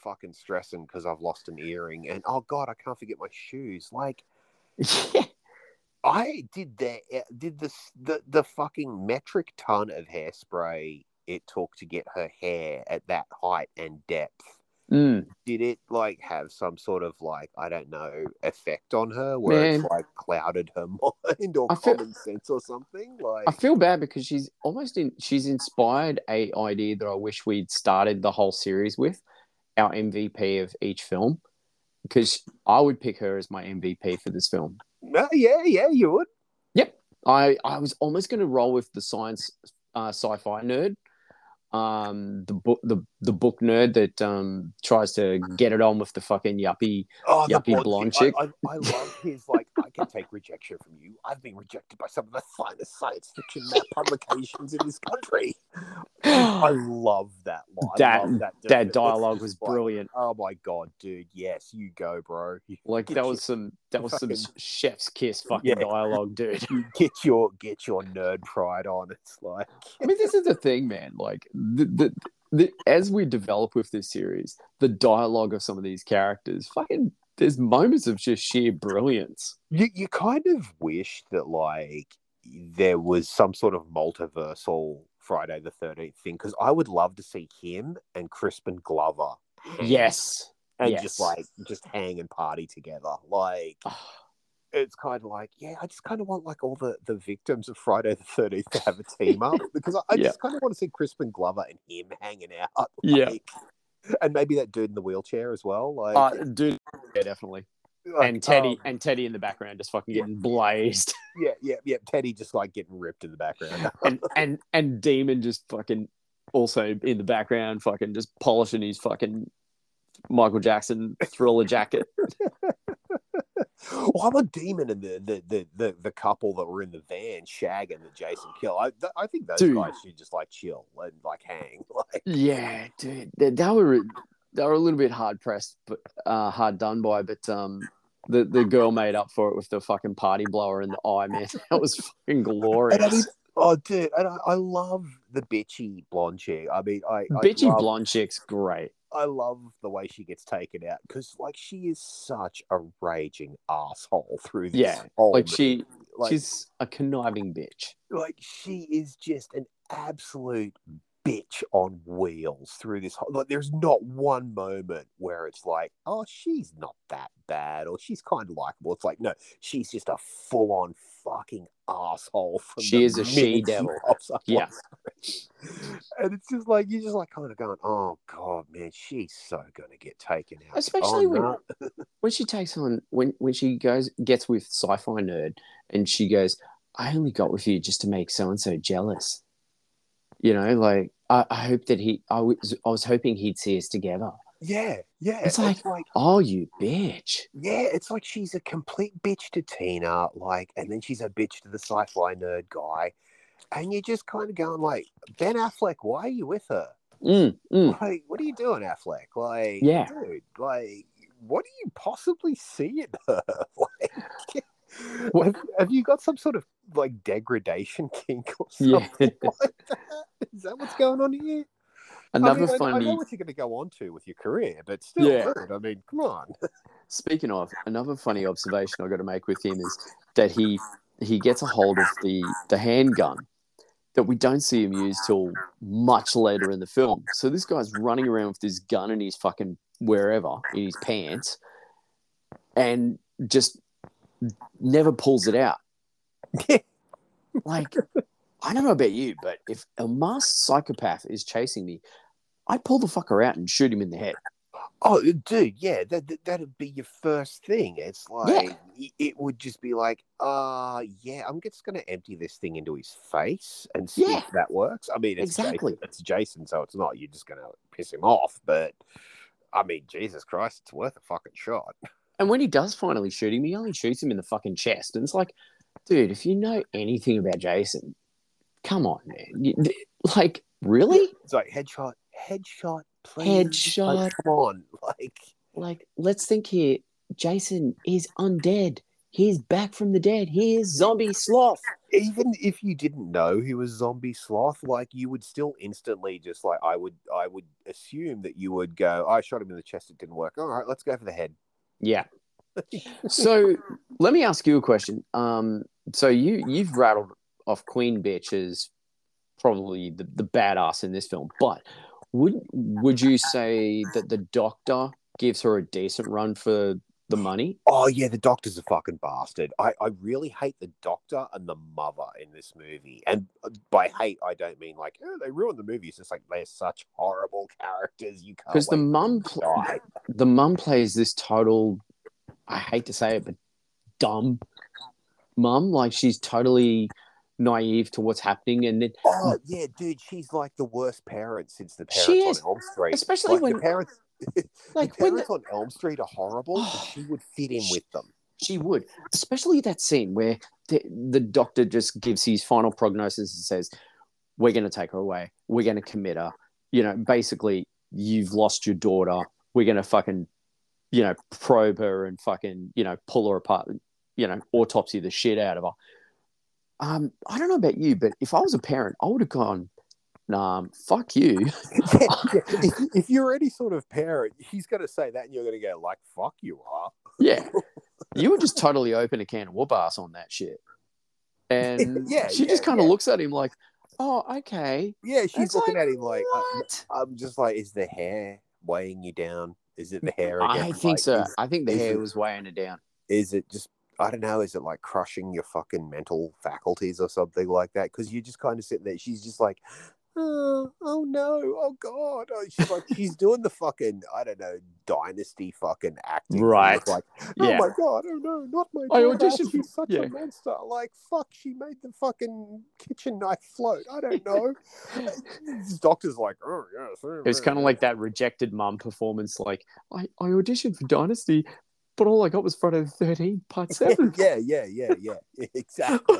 fucking stressing because I've lost an earring. And, oh God, I can't forget my shoes. Like, I did the fucking metric ton of hairspray it took to get her hair at that height and depth. Did it like have some sort of like, I don't know, effect on her where it's like clouded her mind or common sense or something? Like, I feel bad because she's inspired a idea that I wish we'd started the whole series with, our MVP of each film, because I would pick her as my MVP for this film. No, yeah, you would. Yep. I was almost going to roll with the science sci-fi nerd, the book nerd that tries to get it on with the fucking yuppie blonde chick. I love his like, I I can take rejection from you. I've been rejected by some of the finest science fiction publications in this country. I love that line. That dialogue was brilliant. Oh my god, dude! Yes, you go, bro. That was some chef's kiss fucking dialogue, dude. Get your nerd pride on. It's like, I mean, this is the thing, man. Like as we develop with this series, the dialogue of some of these characters, fucking, there's moments of just sheer brilliance. You kind of wish that, like, there was some sort of multiversal Friday the 13th thing, because I would love to see him and Crispin Glover. Yes. And just hang and party together. Like, it's kind of like, yeah, I just kind of want, like, all the victims of Friday the 13th to have a team up, because I just kind of want to see Crispin Glover and him hanging out. Like, yeah. And maybe that dude in the wheelchair as well. Like, dude, yeah, definitely. Like, and Teddy in the background just fucking getting blazed. Yeah. Teddy just like getting ripped in the background. and Demon just fucking also in the background fucking just polishing his fucking Michael Jackson Thriller jacket. Well, I'm a Demon and the couple that were in the van, Shag and the Jason Kill. I think those guys should just like chill and like hang. Like, yeah, dude, they were a little bit hard pressed, but hard done by. But the girl made up for it with the fucking party blower in the eye, man. That was fucking glorious. I love the bitchy blonde chick. I mean, blonde chick's great. I love the way she gets taken out because, like, she is such a raging asshole through this. Yeah, like she's a conniving bitch. Like, she is just an absolute bitch on wheels through this whole. Like, there's not one moment where it's like, oh, she's not that bad or she's kind of likable. It's like, no, she's just a full-on fucking asshole. She is a she devil. Yeah. And it's just like, you're just like kind of going, oh god, man, she's so gonna get taken out. Especially when she takes on when she gets with Sci-Fi Nerd and she goes, I only got with you just to make so and so jealous. You know, like I hope that I was hoping he'd see us together. Yeah. It's like, oh, you bitch. Yeah, it's like she's a complete bitch to Tina, like, and then she's a bitch to the Sci-Fi Nerd guy. And you're just kind of going like, Ben Affleck, why are you with her? Like, what are you doing, Affleck? Like, dude, like, what do you possibly see in her? Like, have you got some sort of like degradation kink or something like that? Is that what's going on here? Another funny. I know what you're going to go on to with your career, but still, dude, I mean, come on. Speaking of, another funny observation I've got to make with him is that he gets a hold of the handgun that we don't see him use till much later in the film. So this guy's running around with this gun in his fucking wherever, in his pants, and just never pulls it out. Like, I don't know about you, but if a masked psychopath is chasing me, I'd pull the fucker out and shoot him in the head. Oh, dude, yeah, that'd be your first thing. It's like, it would just be like, I'm just going to empty this thing into his face and see if that works. I mean, it's exactly. Jason, it's Jason, so it's not. You're just going to piss him off. But, I mean, Jesus Christ, it's worth a fucking shot. And when he does finally shoot him, he only shoots him in the fucking chest. And it's like, dude, if you know anything about Jason, come on, man. Like, really? It's like, headshot. Please. Headshot. Like, come on. Like, let's think here. Jason is undead. He's back from the dead. He is zombie sloth. Even if you didn't know he was zombie sloth, like, you would still instantly just like, I would assume that you would go, I shot him in the chest, it didn't work. All right, let's go for the head. Yeah. So let me ask you a question. So you've rattled off Queen Bitch as probably the badass in this film, but would you say that the Doctor gives her a decent run for the money? Oh, yeah, the Doctor's a fucking bastard. I really hate the Doctor and the Mother in this movie. And by hate, I don't mean like, oh, they ruined the movie. It's just like, they're such horrible characters. You can't. Because the mum plays this total, I hate to say it, but dumb mum. Like, she's totally naive to what's happening, and then she's like the worst parent since the parents on Elm Street. Especially like when the parents on Elm Street are horrible, she would fit in with them. She would. Especially that scene where the doctor just gives his final prognosis and says, we're going to take her away. We're going to commit her. You know, basically, you've lost your daughter. We're going to fucking, you know, probe her and fucking, you know, pull her apart, you know, autopsy the shit out of her. I don't know about you, but if I was a parent, I would have gone, nah, fuck you. If you're any sort of parent, he's going to say that and you're going to go, like, fuck you are. Yeah. You would just totally open a can of whoop ass on that shit. And she just kind of looks at him like, oh, okay. Yeah, she's looking at him like, I'm just like, is the hair weighing you down? Is it the hair again? I think so. I think the hair was weighing her down. Is it just, I don't know, is it like crushing your fucking mental faculties or something like that? Because you're just kind of sitting there. She's just like, oh no, oh god. Oh, she's like, she's doing the fucking, I don't know, Dynasty fucking acting. Right. Like, oh my god, oh no, not my daughter. She's such a monster. Like, fuck, she made the fucking kitchen knife float. I don't know. This doctor's like, oh yes. Oh, it's kind of like that rejected mum performance. Like, I auditioned for Dynasty, but all I got was Friday the 13th, Part 7. Yeah. Exactly.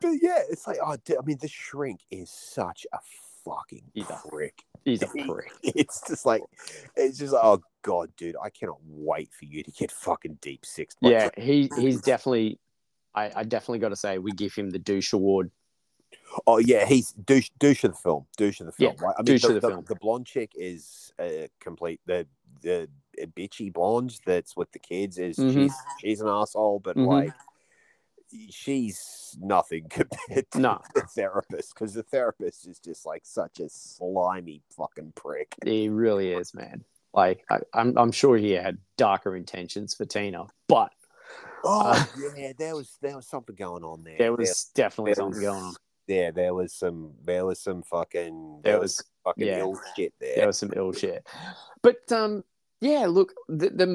But yeah, it's like, oh, I mean, the shrink is such a fucking prick. He's a prick. It's just like, oh god, dude, I cannot wait for you to get fucking deep six. Yeah, he's definitely. I definitely got to say, we give him the douche award. Oh yeah, he's douche of the film. Douche of the film. Yeah, right? I mean, douche of the film. The blonde chick is complete. The bitchy blonde that's with the kids is she's an asshole, but like. She's nothing compared to the therapist, because the therapist is just like such a slimy fucking prick. He really is, man. Like I'm sure he had darker intentions for Tina, but there was something going on there. There was definitely something going on. Yeah, there was some fucking ill shit there. There was some ill shit, but yeah, look, the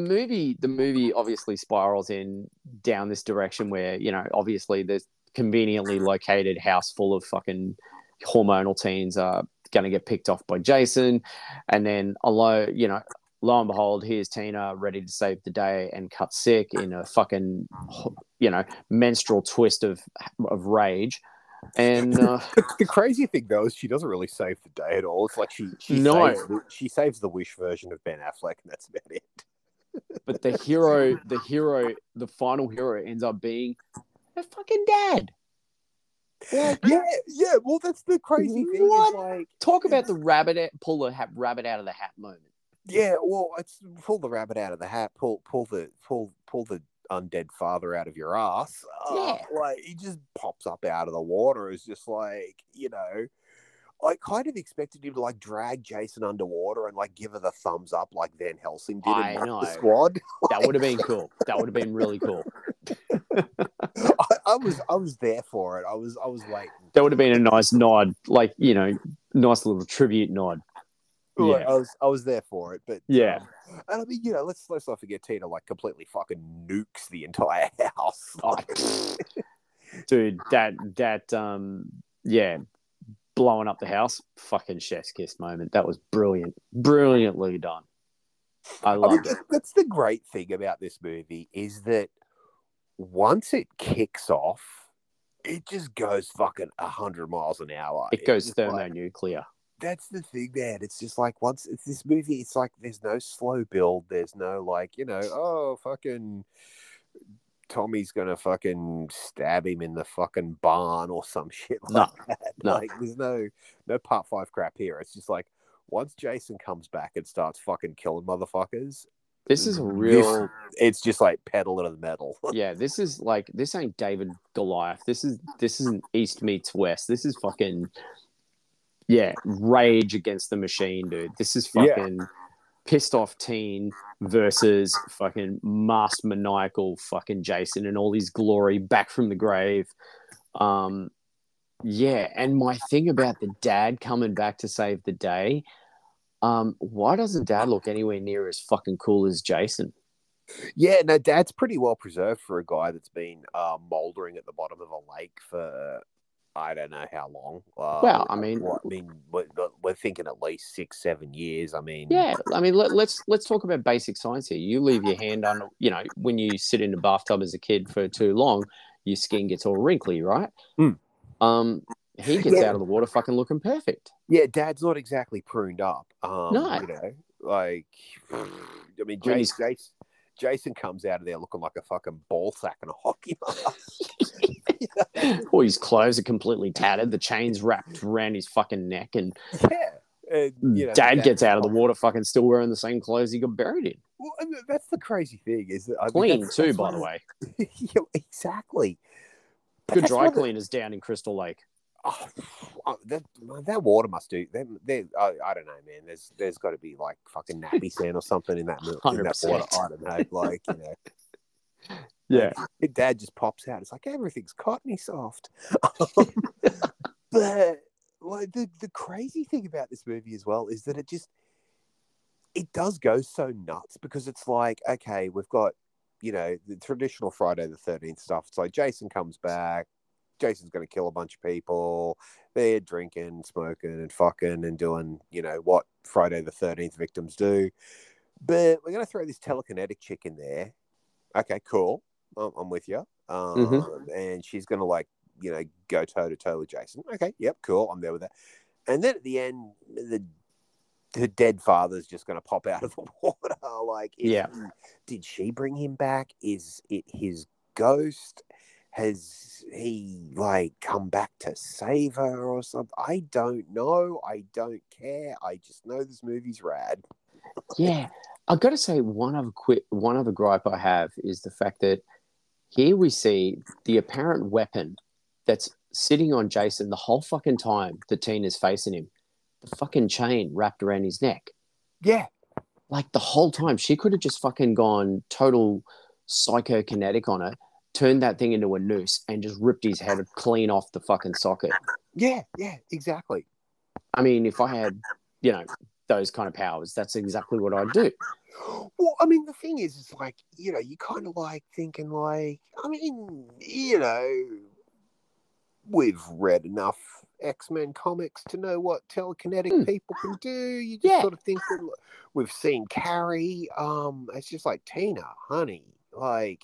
movie obviously spirals in down this direction where, you know, obviously the conveniently located house full of fucking hormonal teens are going to get picked off by Jason. And then, lo and behold, here's Tina ready to save the day and cut sick in a fucking, you know, menstrual twist of rage. And the crazy thing though is she doesn't really save the day at all. It's like she saves the Wish version of Ben Affleck, and that's about it. But the final hero ends up being her fucking dad. Yeah. Well, that's the crazy thing. What? Like, talk about the rabbit pull the rabbit out of the hat moment. Yeah, well, it's pull the rabbit out of the hat. Pull the undead father out of your ass. Like, he just pops up out of the water. It's just like, you know, I kind of expected him to like drag Jason underwater and like give her the thumbs up like Van Helsing did in the Squad. That would have been cool. That would have been really cool. I was there for it. I was waiting. That would have been a nice nod, like, you know, nice little tribute nod. Yeah. I was there for it, but yeah, and I mean, you know, let's not forget Tina like completely fucking nukes the entire house. Oh, dude, that blowing up the house, fucking chef's kiss moment. That was brilliantly done. I mean, I loved it. That's the great thing about this movie is that once it kicks off, it just goes fucking 100 miles an hour. It goes thermonuclear. That's the thing, man. It's just like once it's this movie, it's like there's no slow build. There's no like, you know, oh, fucking Tommy's going to fucking stab him in the fucking barn or some shit like that. No. Like there's no part 5 crap here. It's just like once Jason comes back and starts fucking killing motherfuckers. This is it's just like pedal to the metal. Yeah, this ain't David Goliath. This isn't East meets West. This is fucking... yeah, rage against the machine, dude. This is fucking pissed off teen versus fucking masked maniacal fucking Jason and all his glory back from the grave. And my thing about the dad coming back to save the day, why doesn't dad look anywhere near as fucking cool as Jason? Yeah, no, dad's pretty well preserved for a guy that's been mouldering at the bottom of a lake for I don't know how long. Well, I mean, we're thinking at least 6-7 years. I mean, yeah. I mean, let's talk about basic science here. You leave your hand on, you know, when you sit in the bathtub as a kid for too long, your skin gets all wrinkly, right? Mm. He gets out of the water fucking looking perfect. Yeah, Dad's not exactly pruned up. No, you know, like, I mean, Jason comes out of there looking like a fucking ball sack and a hockey mask. All his clothes are completely tattered. The chain's wrapped around his fucking neck. And, you know, Dad gets out of the water fucking still wearing the same clothes he got buried in. Well, I mean, that's the crazy thing. Is that, I mean, that's by the way. Yeah, exactly. Good dry cleaners down in Crystal Lake. Oh, that water must do. I don't know, man. There's got to be like fucking nappy sand or something in that water. I don't know, like, you know. Yeah, Dad just pops out. It's like everything's cottony soft. But like, the crazy thing about this movie as well is that it does go so nuts, because it's like, okay, we've got, you know, the traditional Friday the 13th stuff. It's like Jason comes back. Jason's going to kill a bunch of people. They're drinking, smoking, and fucking, and doing, you know, what Friday the 13th victims do. But we're going to throw this telekinetic chick in there. Okay, cool. I'm with you. And she's going to, like, you know, go toe-to-toe with Jason. Okay, yep, cool. I'm there with that. And then at the end, her dead father's just going to pop out of the water. Like, did she bring him back? Is it his ghost? Has he, like, come back to save her or something? I don't know. I don't care. I just know this movie's rad. Yeah. I've got to say, one other gripe I have is the fact that here we see the apparent weapon that's sitting on Jason the whole fucking time that Tina's facing him. The fucking chain wrapped around his neck. Yeah. Like, the whole time. She could have just fucking gone total psychokinetic on it, turned that thing into a noose, and just ripped his head clean off the fucking socket. Yeah, exactly. I mean, if I had, you know, those kind of powers, that's exactly what I'd do. Well, I mean, the thing is, it's like, you know, you kind of like thinking, like, I mean, you know, we've read enough X-Men comics to know what telekinetic people can do. You just sort of think that we've seen Carrie. It's just like, Tina, honey, like,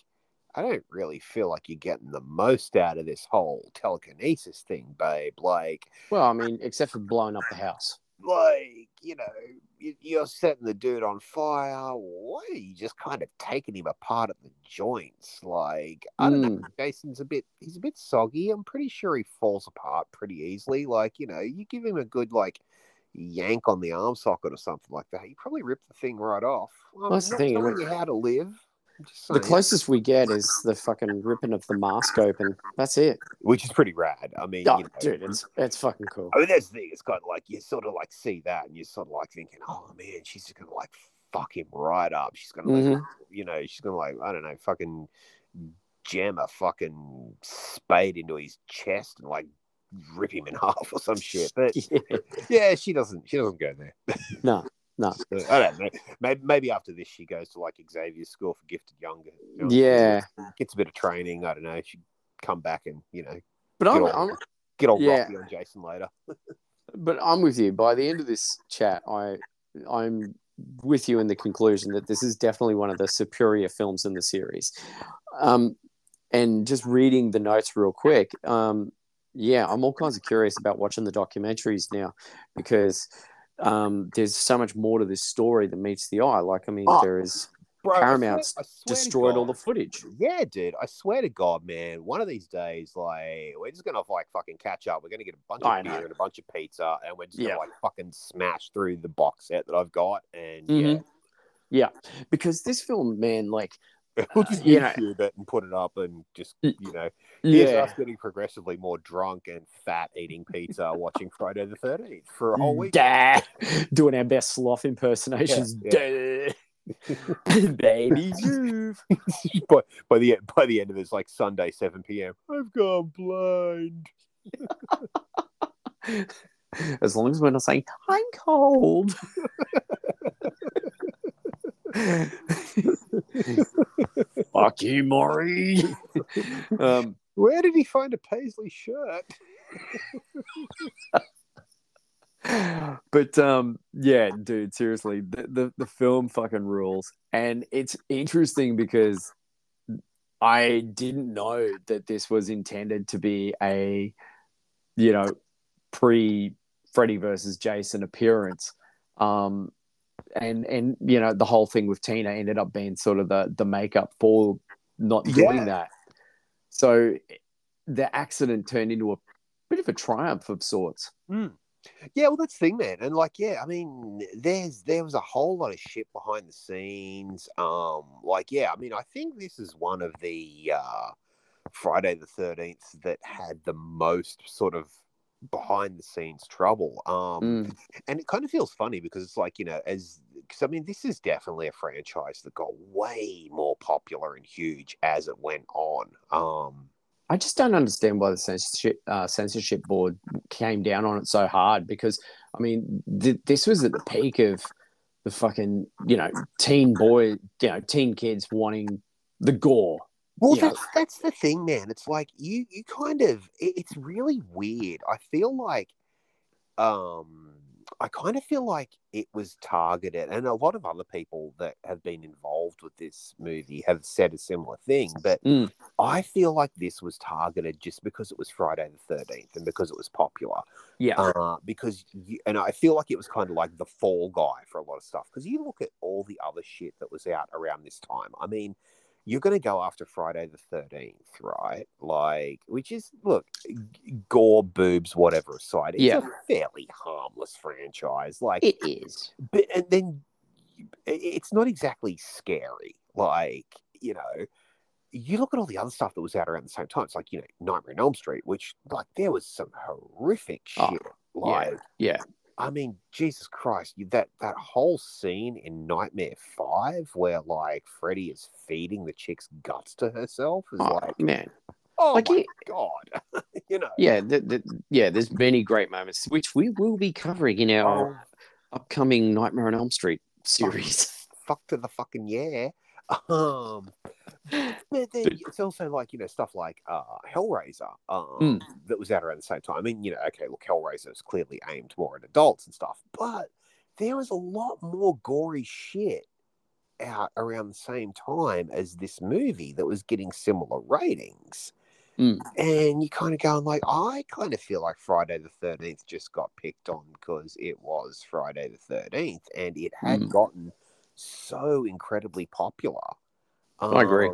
I don't really feel like you're getting the most out of this whole telekinesis thing, babe. Like, well, I mean, except for blowing up the house. Like, you know, you're setting the dude on fire. Why are you just kind of taking him apart at the joints? Like, I don't know. Jason's he's a bit soggy. I'm pretty sure he falls apart pretty easily. Like, you know, you give him a good, like, yank on the arm socket or something like that, he probably ripped the thing right off. Well, that's the thing. Telling you how to live. The closest we get is the fucking ripping of the mask open. That's it. Which is pretty rad. I mean, you know, dude, it's fucking cool. I mean, that's the thing. It's kind of like, you sort of like see that and you're sort of like thinking, oh man, she's just going to like fuck him right up. She's going to, you know, she's going to like, I don't know, fucking jam a fucking spade into his chest and like rip him in half or some shit. But yeah, she doesn't go there. No. No, I don't know. Maybe after this, she goes to like Xavier's School for Gifted Younger. You know, yeah, gets a bit of training. I don't know. She'd come back and, you know, but get all rocky on Jason later. But I'm with you. By the end of this chat, I'm with you in the conclusion that this is definitely one of the superior films in the series. And just reading the notes real quick. Yeah, I'm all kinds of curious about watching the documentaries now, because there's so much more to this story than meets the eye. Like, I mean, Paramount's destroyed all the footage. Yeah, dude. I swear to God, man, one of these days, like, we're just going to, like, fucking catch up. We're going to get a bunch of beer and a bunch of pizza, and we're just going to, like, fucking smash through the box set that I've got. And, yeah. Because this film, man, like, we'll just YouTube it and put it up and just, you know, here's us getting progressively more drunk and fat, eating pizza, watching Friday the 13th for a whole week. Doing our best sloth impersonations. Yeah. Baby, move. by the end of it's like Sunday, 7 p.m. I've gone blind. As long as we're not saying, I'm cold. Fuck you, Maury. Where did he find a paisley shirt? But yeah, dude, seriously, the film fucking rules. And it's interesting because I didn't know that this was intended to be a, you know, pre-Freddy versus Jason appearance. And you know, the whole thing with Tina ended up being sort of the makeup for not doing that. So the accident turned into a bit of a triumph of sorts. Mm. Yeah, well, that's the thing, man. And, like, yeah, I mean, there was a whole lot of shit behind the scenes. Like, yeah, I mean, I think this is one of the Friday the 13th that had the most sort of behind-the-scenes trouble. And it kind of feels funny because it's like, you know, as because, I mean, this is definitely a franchise that got way more popular and huge as it went on. I just don't understand why the censorship board came down on it so hard because, I mean, this was at the peak of the fucking, you know, teen kids wanting the gore. Well, that's the thing, man. It's like you kind of – it's really weird. I feel like I kind of feel like it was targeted, and a lot of other people that have been involved with this movie have said a similar thing, but I feel like this was targeted just because it was Friday the 13th and because it was popular. Yeah. And I feel like it was kind of like the fall guy for a lot of stuff, because you look at all the other shit that was out around this time. I mean, you're going to go after Friday the 13th, right? Like, which is, look, gore, boobs, whatever aside, it's a fairly harmless franchise. Like, it is. But, and then it's not exactly scary. Like, you know, you look at all the other stuff that was out around the same time. It's like, you know, Nightmare on Elm Street, which, like, there was some horrific shit. Oh, like, yeah. I mean, Jesus Christ, that whole scene in Nightmare 5 where, like, Freddy is feeding the chick's guts to herself is man. Oh, like my God. You know. Yeah, there's many great moments, which we will be covering in our upcoming Nightmare on Elm Street series. Fuck to the fucking yeah. But then it's also like, you know, stuff like Hellraiser that was out around the same time. I mean, you know, okay, look, Hellraiser was clearly aimed more at adults and stuff, but there was a lot more gory shit out around the same time as this movie that was getting similar ratings. And you kind of going like, I kind of feel like Friday the 13th just got picked on because it was Friday the 13th and it had gotten so incredibly popular. I agree.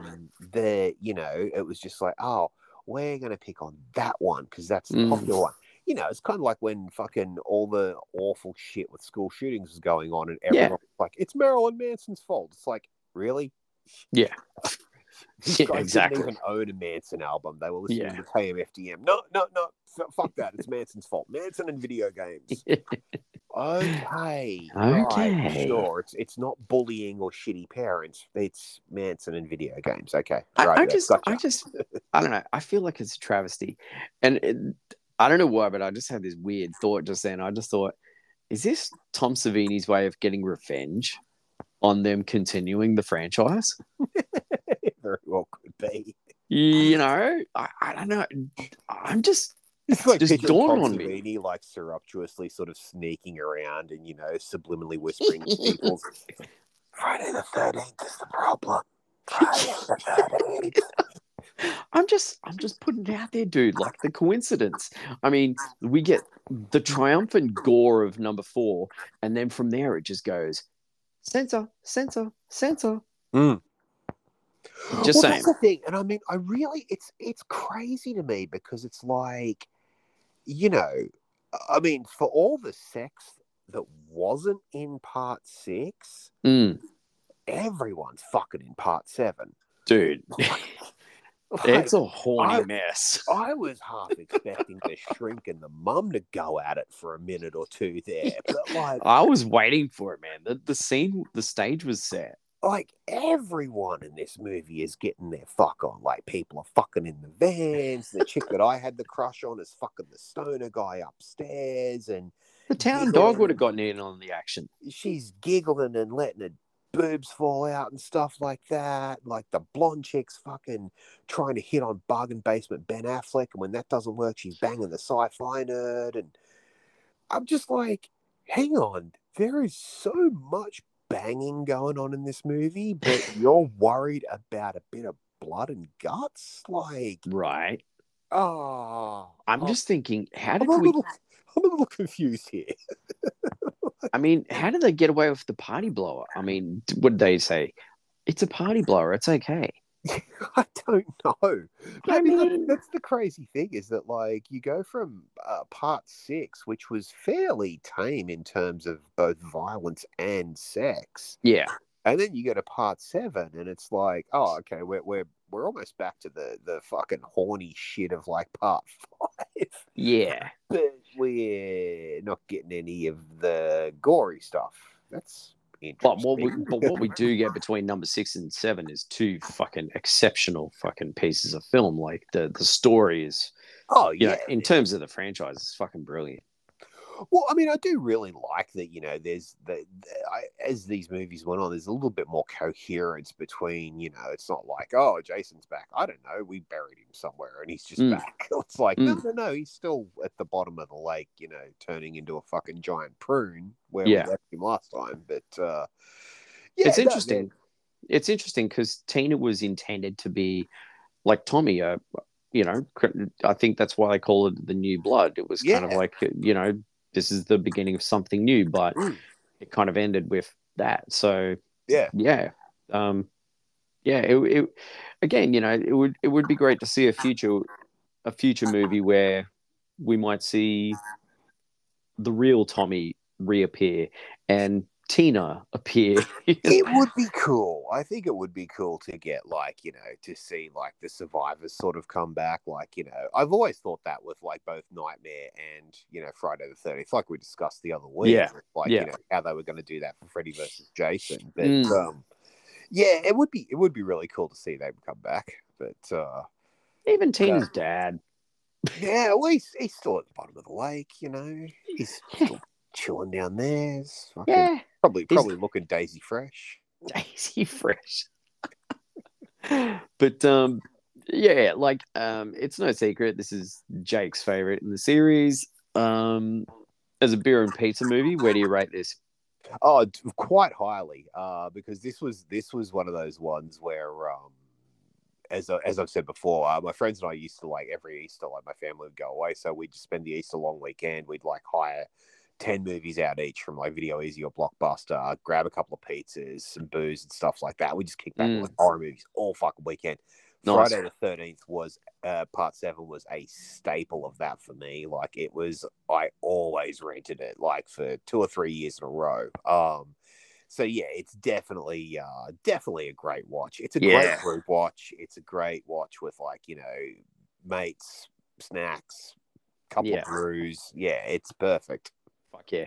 That, you know, it was just like, oh, we're going to pick on that one because that's the popular one. You know, it's kind of like when fucking all the awful shit with school shootings was going on and everyone was like, it's Marilyn Manson's fault. It's like, really? Yeah. Exactly. Didn't even own a Manson album. They were listening to KMFDM. No. Fuck that. It's Manson's fault. Manson and video games. Okay. Sure. It's not bullying or shitty parents. It's Manson and video games. Okay. Right. I don't know. I feel like it's a travesty, and I don't know why, but I just had this weird thought just then. I just thought, is this Tom Savini's way of getting revenge on them continuing the franchise? Very well could be. You know, I don't know. I'm just. It's like just dawned on me, like surreptitiously sort of sneaking around and, you know, subliminally whispering to people, Friday the 13th is the problem. Friday the 13th. I'm just putting it out there, dude, like the coincidence. I mean, we get the triumphant gore of number 4, and then from there it just goes censor. Just saying. That's the thing. And I mean, I really, it's crazy to me because it's like, you know, I mean, for all the sex that wasn't in part 6, everyone's fucking in part 7. Dude, like, it's a horny mess. I was half expecting the shrink and the mum to go at it for a minute or two there. But like, I was waiting for it, man. The stage was set. Like, everyone in this movie is getting their fuck on. Like, people are fucking in the vans. The chick that I had the crush on is fucking the stoner guy upstairs. And the town dog would have gotten in on the action. She's giggling and letting her boobs fall out and stuff like that. Like the blonde chick's fucking trying to hit on Bargain Basement Ben Affleck, and when that doesn't work, she's banging the sci-fi nerd. And I'm just like, hang on, there is so much banging going on in this movie, but you're worried about a bit of blood and guts? Like, right. Oh, I'm just thinking, how did I'm a little confused here. I mean, how did they get away with the party blower? I mean, what did they say? It's a party blower. It's okay. I don't know. That's the crazy thing is that, like, you go from part 6, which was fairly tame in terms of both violence and sex. Yeah. And then you go to part 7, and it's like, oh, okay, we're almost back to the fucking horny shit of like part 5. Yeah. But we're not getting any of the gory stuff. That's interesting. But what we do get between number 6 and 7 is 2 fucking exceptional fucking pieces of film. Like the story is, in terms of the franchise, it's fucking brilliant. Well, I mean, I do really like that, you know, there's as these movies went on, there's a little bit more coherence between, you know, it's not like, oh, Jason's back. I don't know. We buried him somewhere and he's just back. It's like, no. He's still at the bottom of the lake, you know, turning into a fucking giant prune where we left him last time. But it's interesting. It's interesting because Tina was intended to be like Tommy, you know, I think that's why they call it the new blood. It was kind of like, you know, this is the beginning of something new, but it kind of ended with that. So It again, you know, it would be great to see a future movie where we might see the real Tommy reappear and Tina appear. It would be cool. I think it would be cool to get, like, you know, to see like the survivors sort of come back. Like, you know, I've always thought that with like both Nightmare and, you know, Friday the 13th, like we discussed the other week, you know, how they were going to do that for Freddy versus Jason. But it would be really cool to see them come back. But even Tina's dad, well, he's still at the bottom of the lake, you know, he's still chilling down there. Fucking, probably looking daisy fresh. Daisy fresh. But it's no secret this is Jake's favorite in the series. As a beer and pizza movie, where do you rate this? Oh, quite highly. Because this was one of those ones where as I've said before, my friends and I used to, like, every Easter, like, my family would go away, so we'd just spend the Easter long weekend. We'd, like, hire 10 movies out each from, like, Video Easy or Blockbuster, grab a couple of pizzas, some booze and stuff like that. We just kicked back with horror movies all fucking weekend. Nice. Friday the 13th was, part 7 was a staple of that for me. Like, it was, I always rented it, like, for 2 or 3 years in a row. So yeah, it's definitely a great watch. It's a great group watch. It's a great watch with, like, you know, mates, snacks, couple of brews. Yeah, it's perfect. Fuck yeah.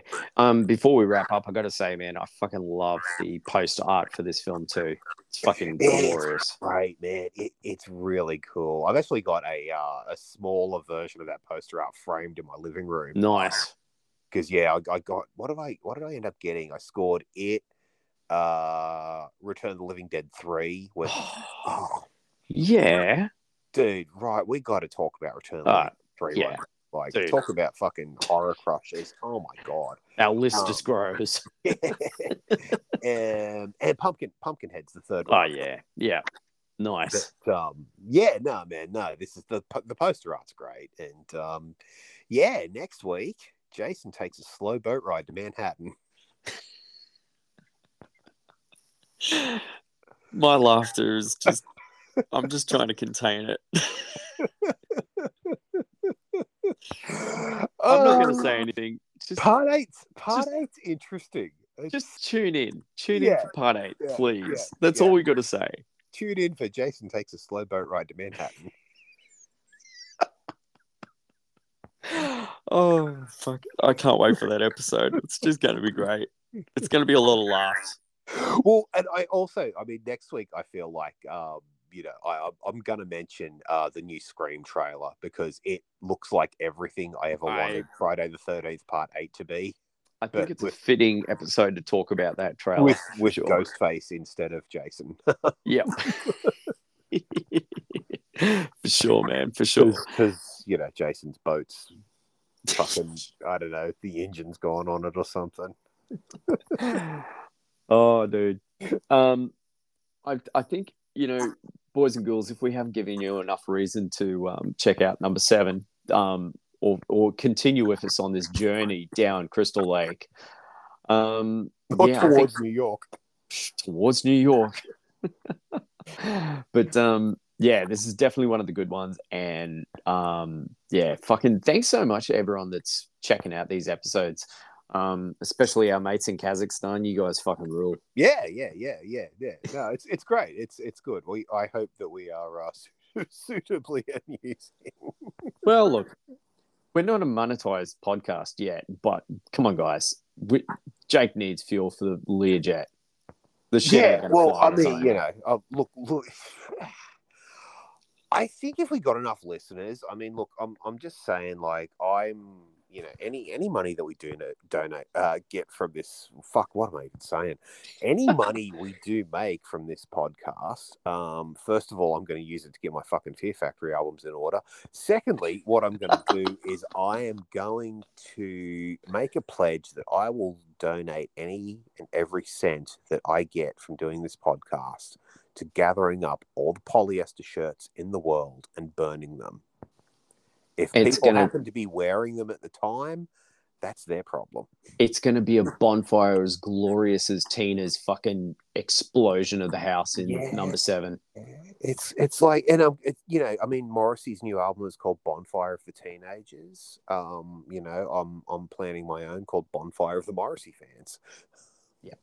Before we wrap up, I got to say, man, I fucking love the poster art for this film too. It's fucking glorious. Right, man. It's really cool. I've actually got a smaller version of that poster art framed in my living room. Nice. Because, I got, what did I end up getting? I scored it, Return of the Living Dead 3. With, yeah. Dude, right. We got to talk about Return of the Living Dead 3. Yeah. Right? Like, dude, talk about fucking horror crushes. Oh, my God. Our list just grows. And Pumpkinhead's the third one. Oh, yeah. Yeah. Nice. But, no, man. No, this is the poster art's great. And, next week, Jason takes a slow boat ride to Manhattan. My laughter is just... I'm just trying to contain it. I'm not going to say anything. Just, part eight's interesting. Just tune in for part 8, please. That's all we got to say. Tune in for Jason takes a slow boat ride to Manhattan. Oh fuck! I can't wait for that episode. It's just going to be great. It's going to be a lot of laughs. Well, and I mean, next week I feel like, you know, I'm going to mention the new Scream trailer because it looks like everything I ever wanted Friday the 13th Part 8 to be. I think it's a fitting episode to talk about that trailer. With sure. Ghostface instead of Jason. Yep. For sure, man, for sure. Because, you know, Jason's boat's fucking, I don't know, the engine's gone on it or something. Oh, dude. I think, you know, boys and girls, if we haven't given you enough reason to check out number 7, or continue with us on this journey down Crystal Lake. Towards New York. Towards New York. But, yeah, this is definitely one of the good ones. And, yeah, fucking thanks so much to everyone that's checking out these episodes, especially our mates in Kazakhstan. You guys fucking rule. Yeah. No, it's great. It's good. I hope that we are suitably amusing. Well, look, we're not a monetized podcast yet, but come on, guys. Jake needs fuel for the Learjet. The shit. Yeah, well, I mean, you know, look. I think if we got enough listeners, I mean, look, I'm just saying, like, I'm, you know, any money that we do donate, get from this, fuck, what am I even saying? Any money we do make from this podcast, first of all, I'm going to use it to get my fucking Fear Factory albums in order. Secondly, what I'm going to do is I am going to make a pledge that I will donate any and every cent that I get from doing this podcast to gathering up all the polyester shirts in the world and burning them. If people happen to be wearing them at the time, that's their problem. It's going to be a bonfire as glorious as Tina's fucking explosion of the house in number 7. It's like, and you know, I mean, Morrissey's new album is called Bonfire of the Teenagers. You know, I'm planning my own called Bonfire of the Morrissey Fans. Yeah,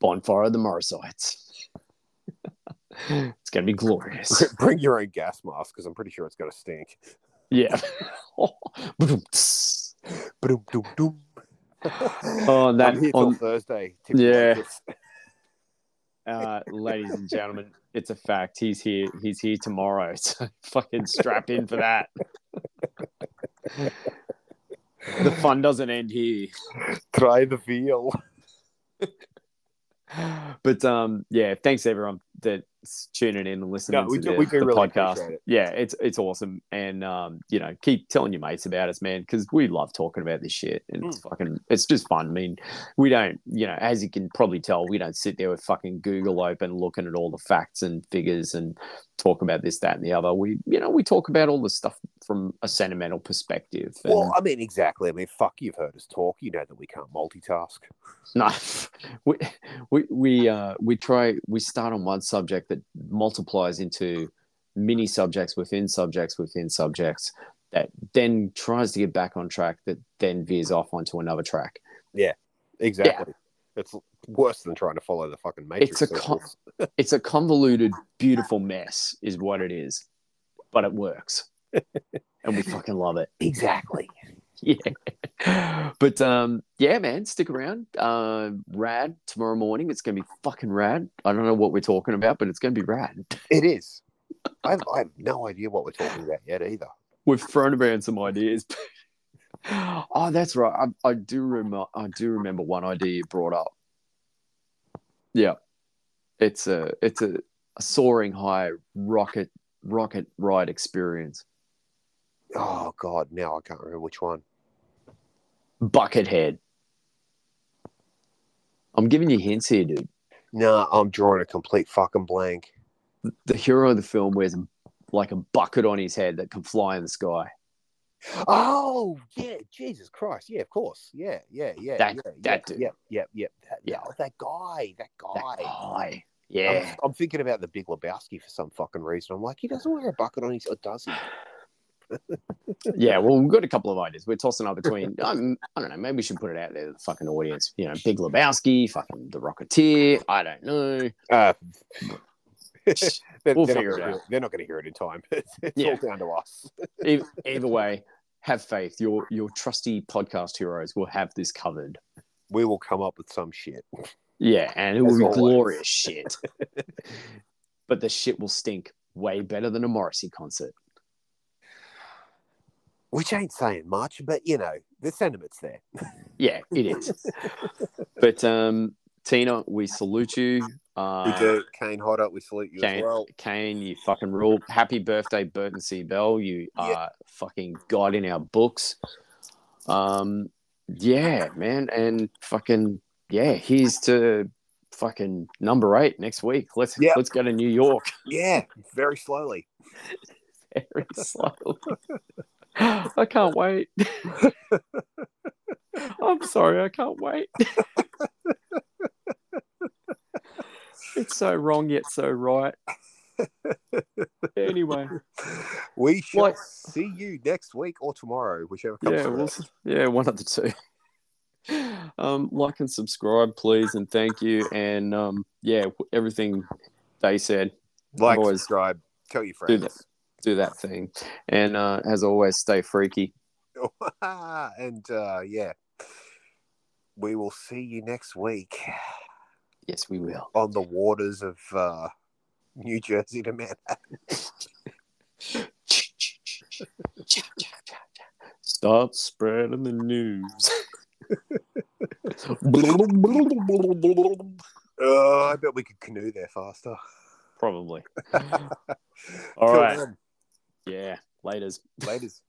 Bonfire of the Morrisseites. It's going to be glorious. Bring your own gas mask because I'm pretty sure it's going to stink. Yeah. Oh, that on Thursday. Yeah. Ladies and gentlemen, it's a fact. He's here tomorrow. So fucking strap in for that. The fun doesn't end here. Try the veal. But yeah, thanks everyone that's tuning in and listening to the really podcast. It. Yeah, it's awesome, and you know, keep telling your mates about us, man, because we love talking about this shit, and it's just fun. I mean, we don't, you know, as you can probably tell, we don't sit there with fucking Google open looking at all the facts and figures and talk about this, that, and the other. We, you know, we talk about all the stuff from a sentimental perspective. And... Well, I mean, exactly. I mean, fuck, you've heard us talk. You know that we can't multitask. No, we try. We start on one subject that multiplies into mini subjects within subjects within subjects that then tries to get back on track that then veers off onto another track. Yeah, exactly. Yeah. It's worse than trying to follow the fucking Matrix. It's a convoluted, beautiful mess is what it is, but it works. And we fucking love it. Exactly. Yeah. But yeah, man, stick around. Rad tomorrow morning. It's going to be fucking rad. I don't know what we're talking about, but it's going to be rad. It is. I have no idea what we're talking about yet either. We've thrown around some ideas. Oh, that's right. I do remember one idea you brought up. Yeah. It's a soaring high rocket ride experience. Oh God! Now I can't remember which one. Buckethead. I'm giving you hints here, dude. No, I'm drawing a complete fucking blank. The hero of the film wears like a bucket on his head that can fly in the sky. Oh yeah, Jesus Christ! Yeah, of course. Yeah. That dude. Yeah. That guy. Yeah. I'm thinking about the Big Lebowski for some fucking reason. I'm like, he doesn't wear a bucket on his, or does he? Yeah, well, we've got a couple of ideas. We're tossing up between, I don't know, maybe we should put it out there to the fucking audience. You know, Big Lebowski, fucking The Rocketeer, I don't know. We'll figure it out. They're not going to hear it in time. It's all down to us. Either way, have faith. Your trusty podcast heroes will have this covered. We will come up with some shit. Yeah, and it will be glorious shit. But the shit will stink way better than a Morrissey concert. Which ain't saying much, but, you know, the sentiment's there. Yeah, it is. But, Tina, we salute you. We do. Kane Hodder, we salute you as well. Kane, you fucking rule. Happy birthday, Burton C. Bell. You are fucking God in our books. Yeah, man. And fucking, yeah, here's to fucking number 8 next week. Let's go to New York. Yeah, very slowly. Very slowly. I can't wait. I'm sorry, I can't wait. It's so wrong yet so right. Anyway, we shall see you next week or tomorrow, whichever comes. Yeah, one of the two. Like and subscribe, please, and thank you. And everything they said. Like, subscribe, tell your friends. Do that thing. And as always, stay freaky. And we will see you next week. Yes, we will. On the waters of New Jersey to Manhattan. Stop spreading the news. I bet we could canoe there faster. Probably. All right. Then. Yeah. Laters.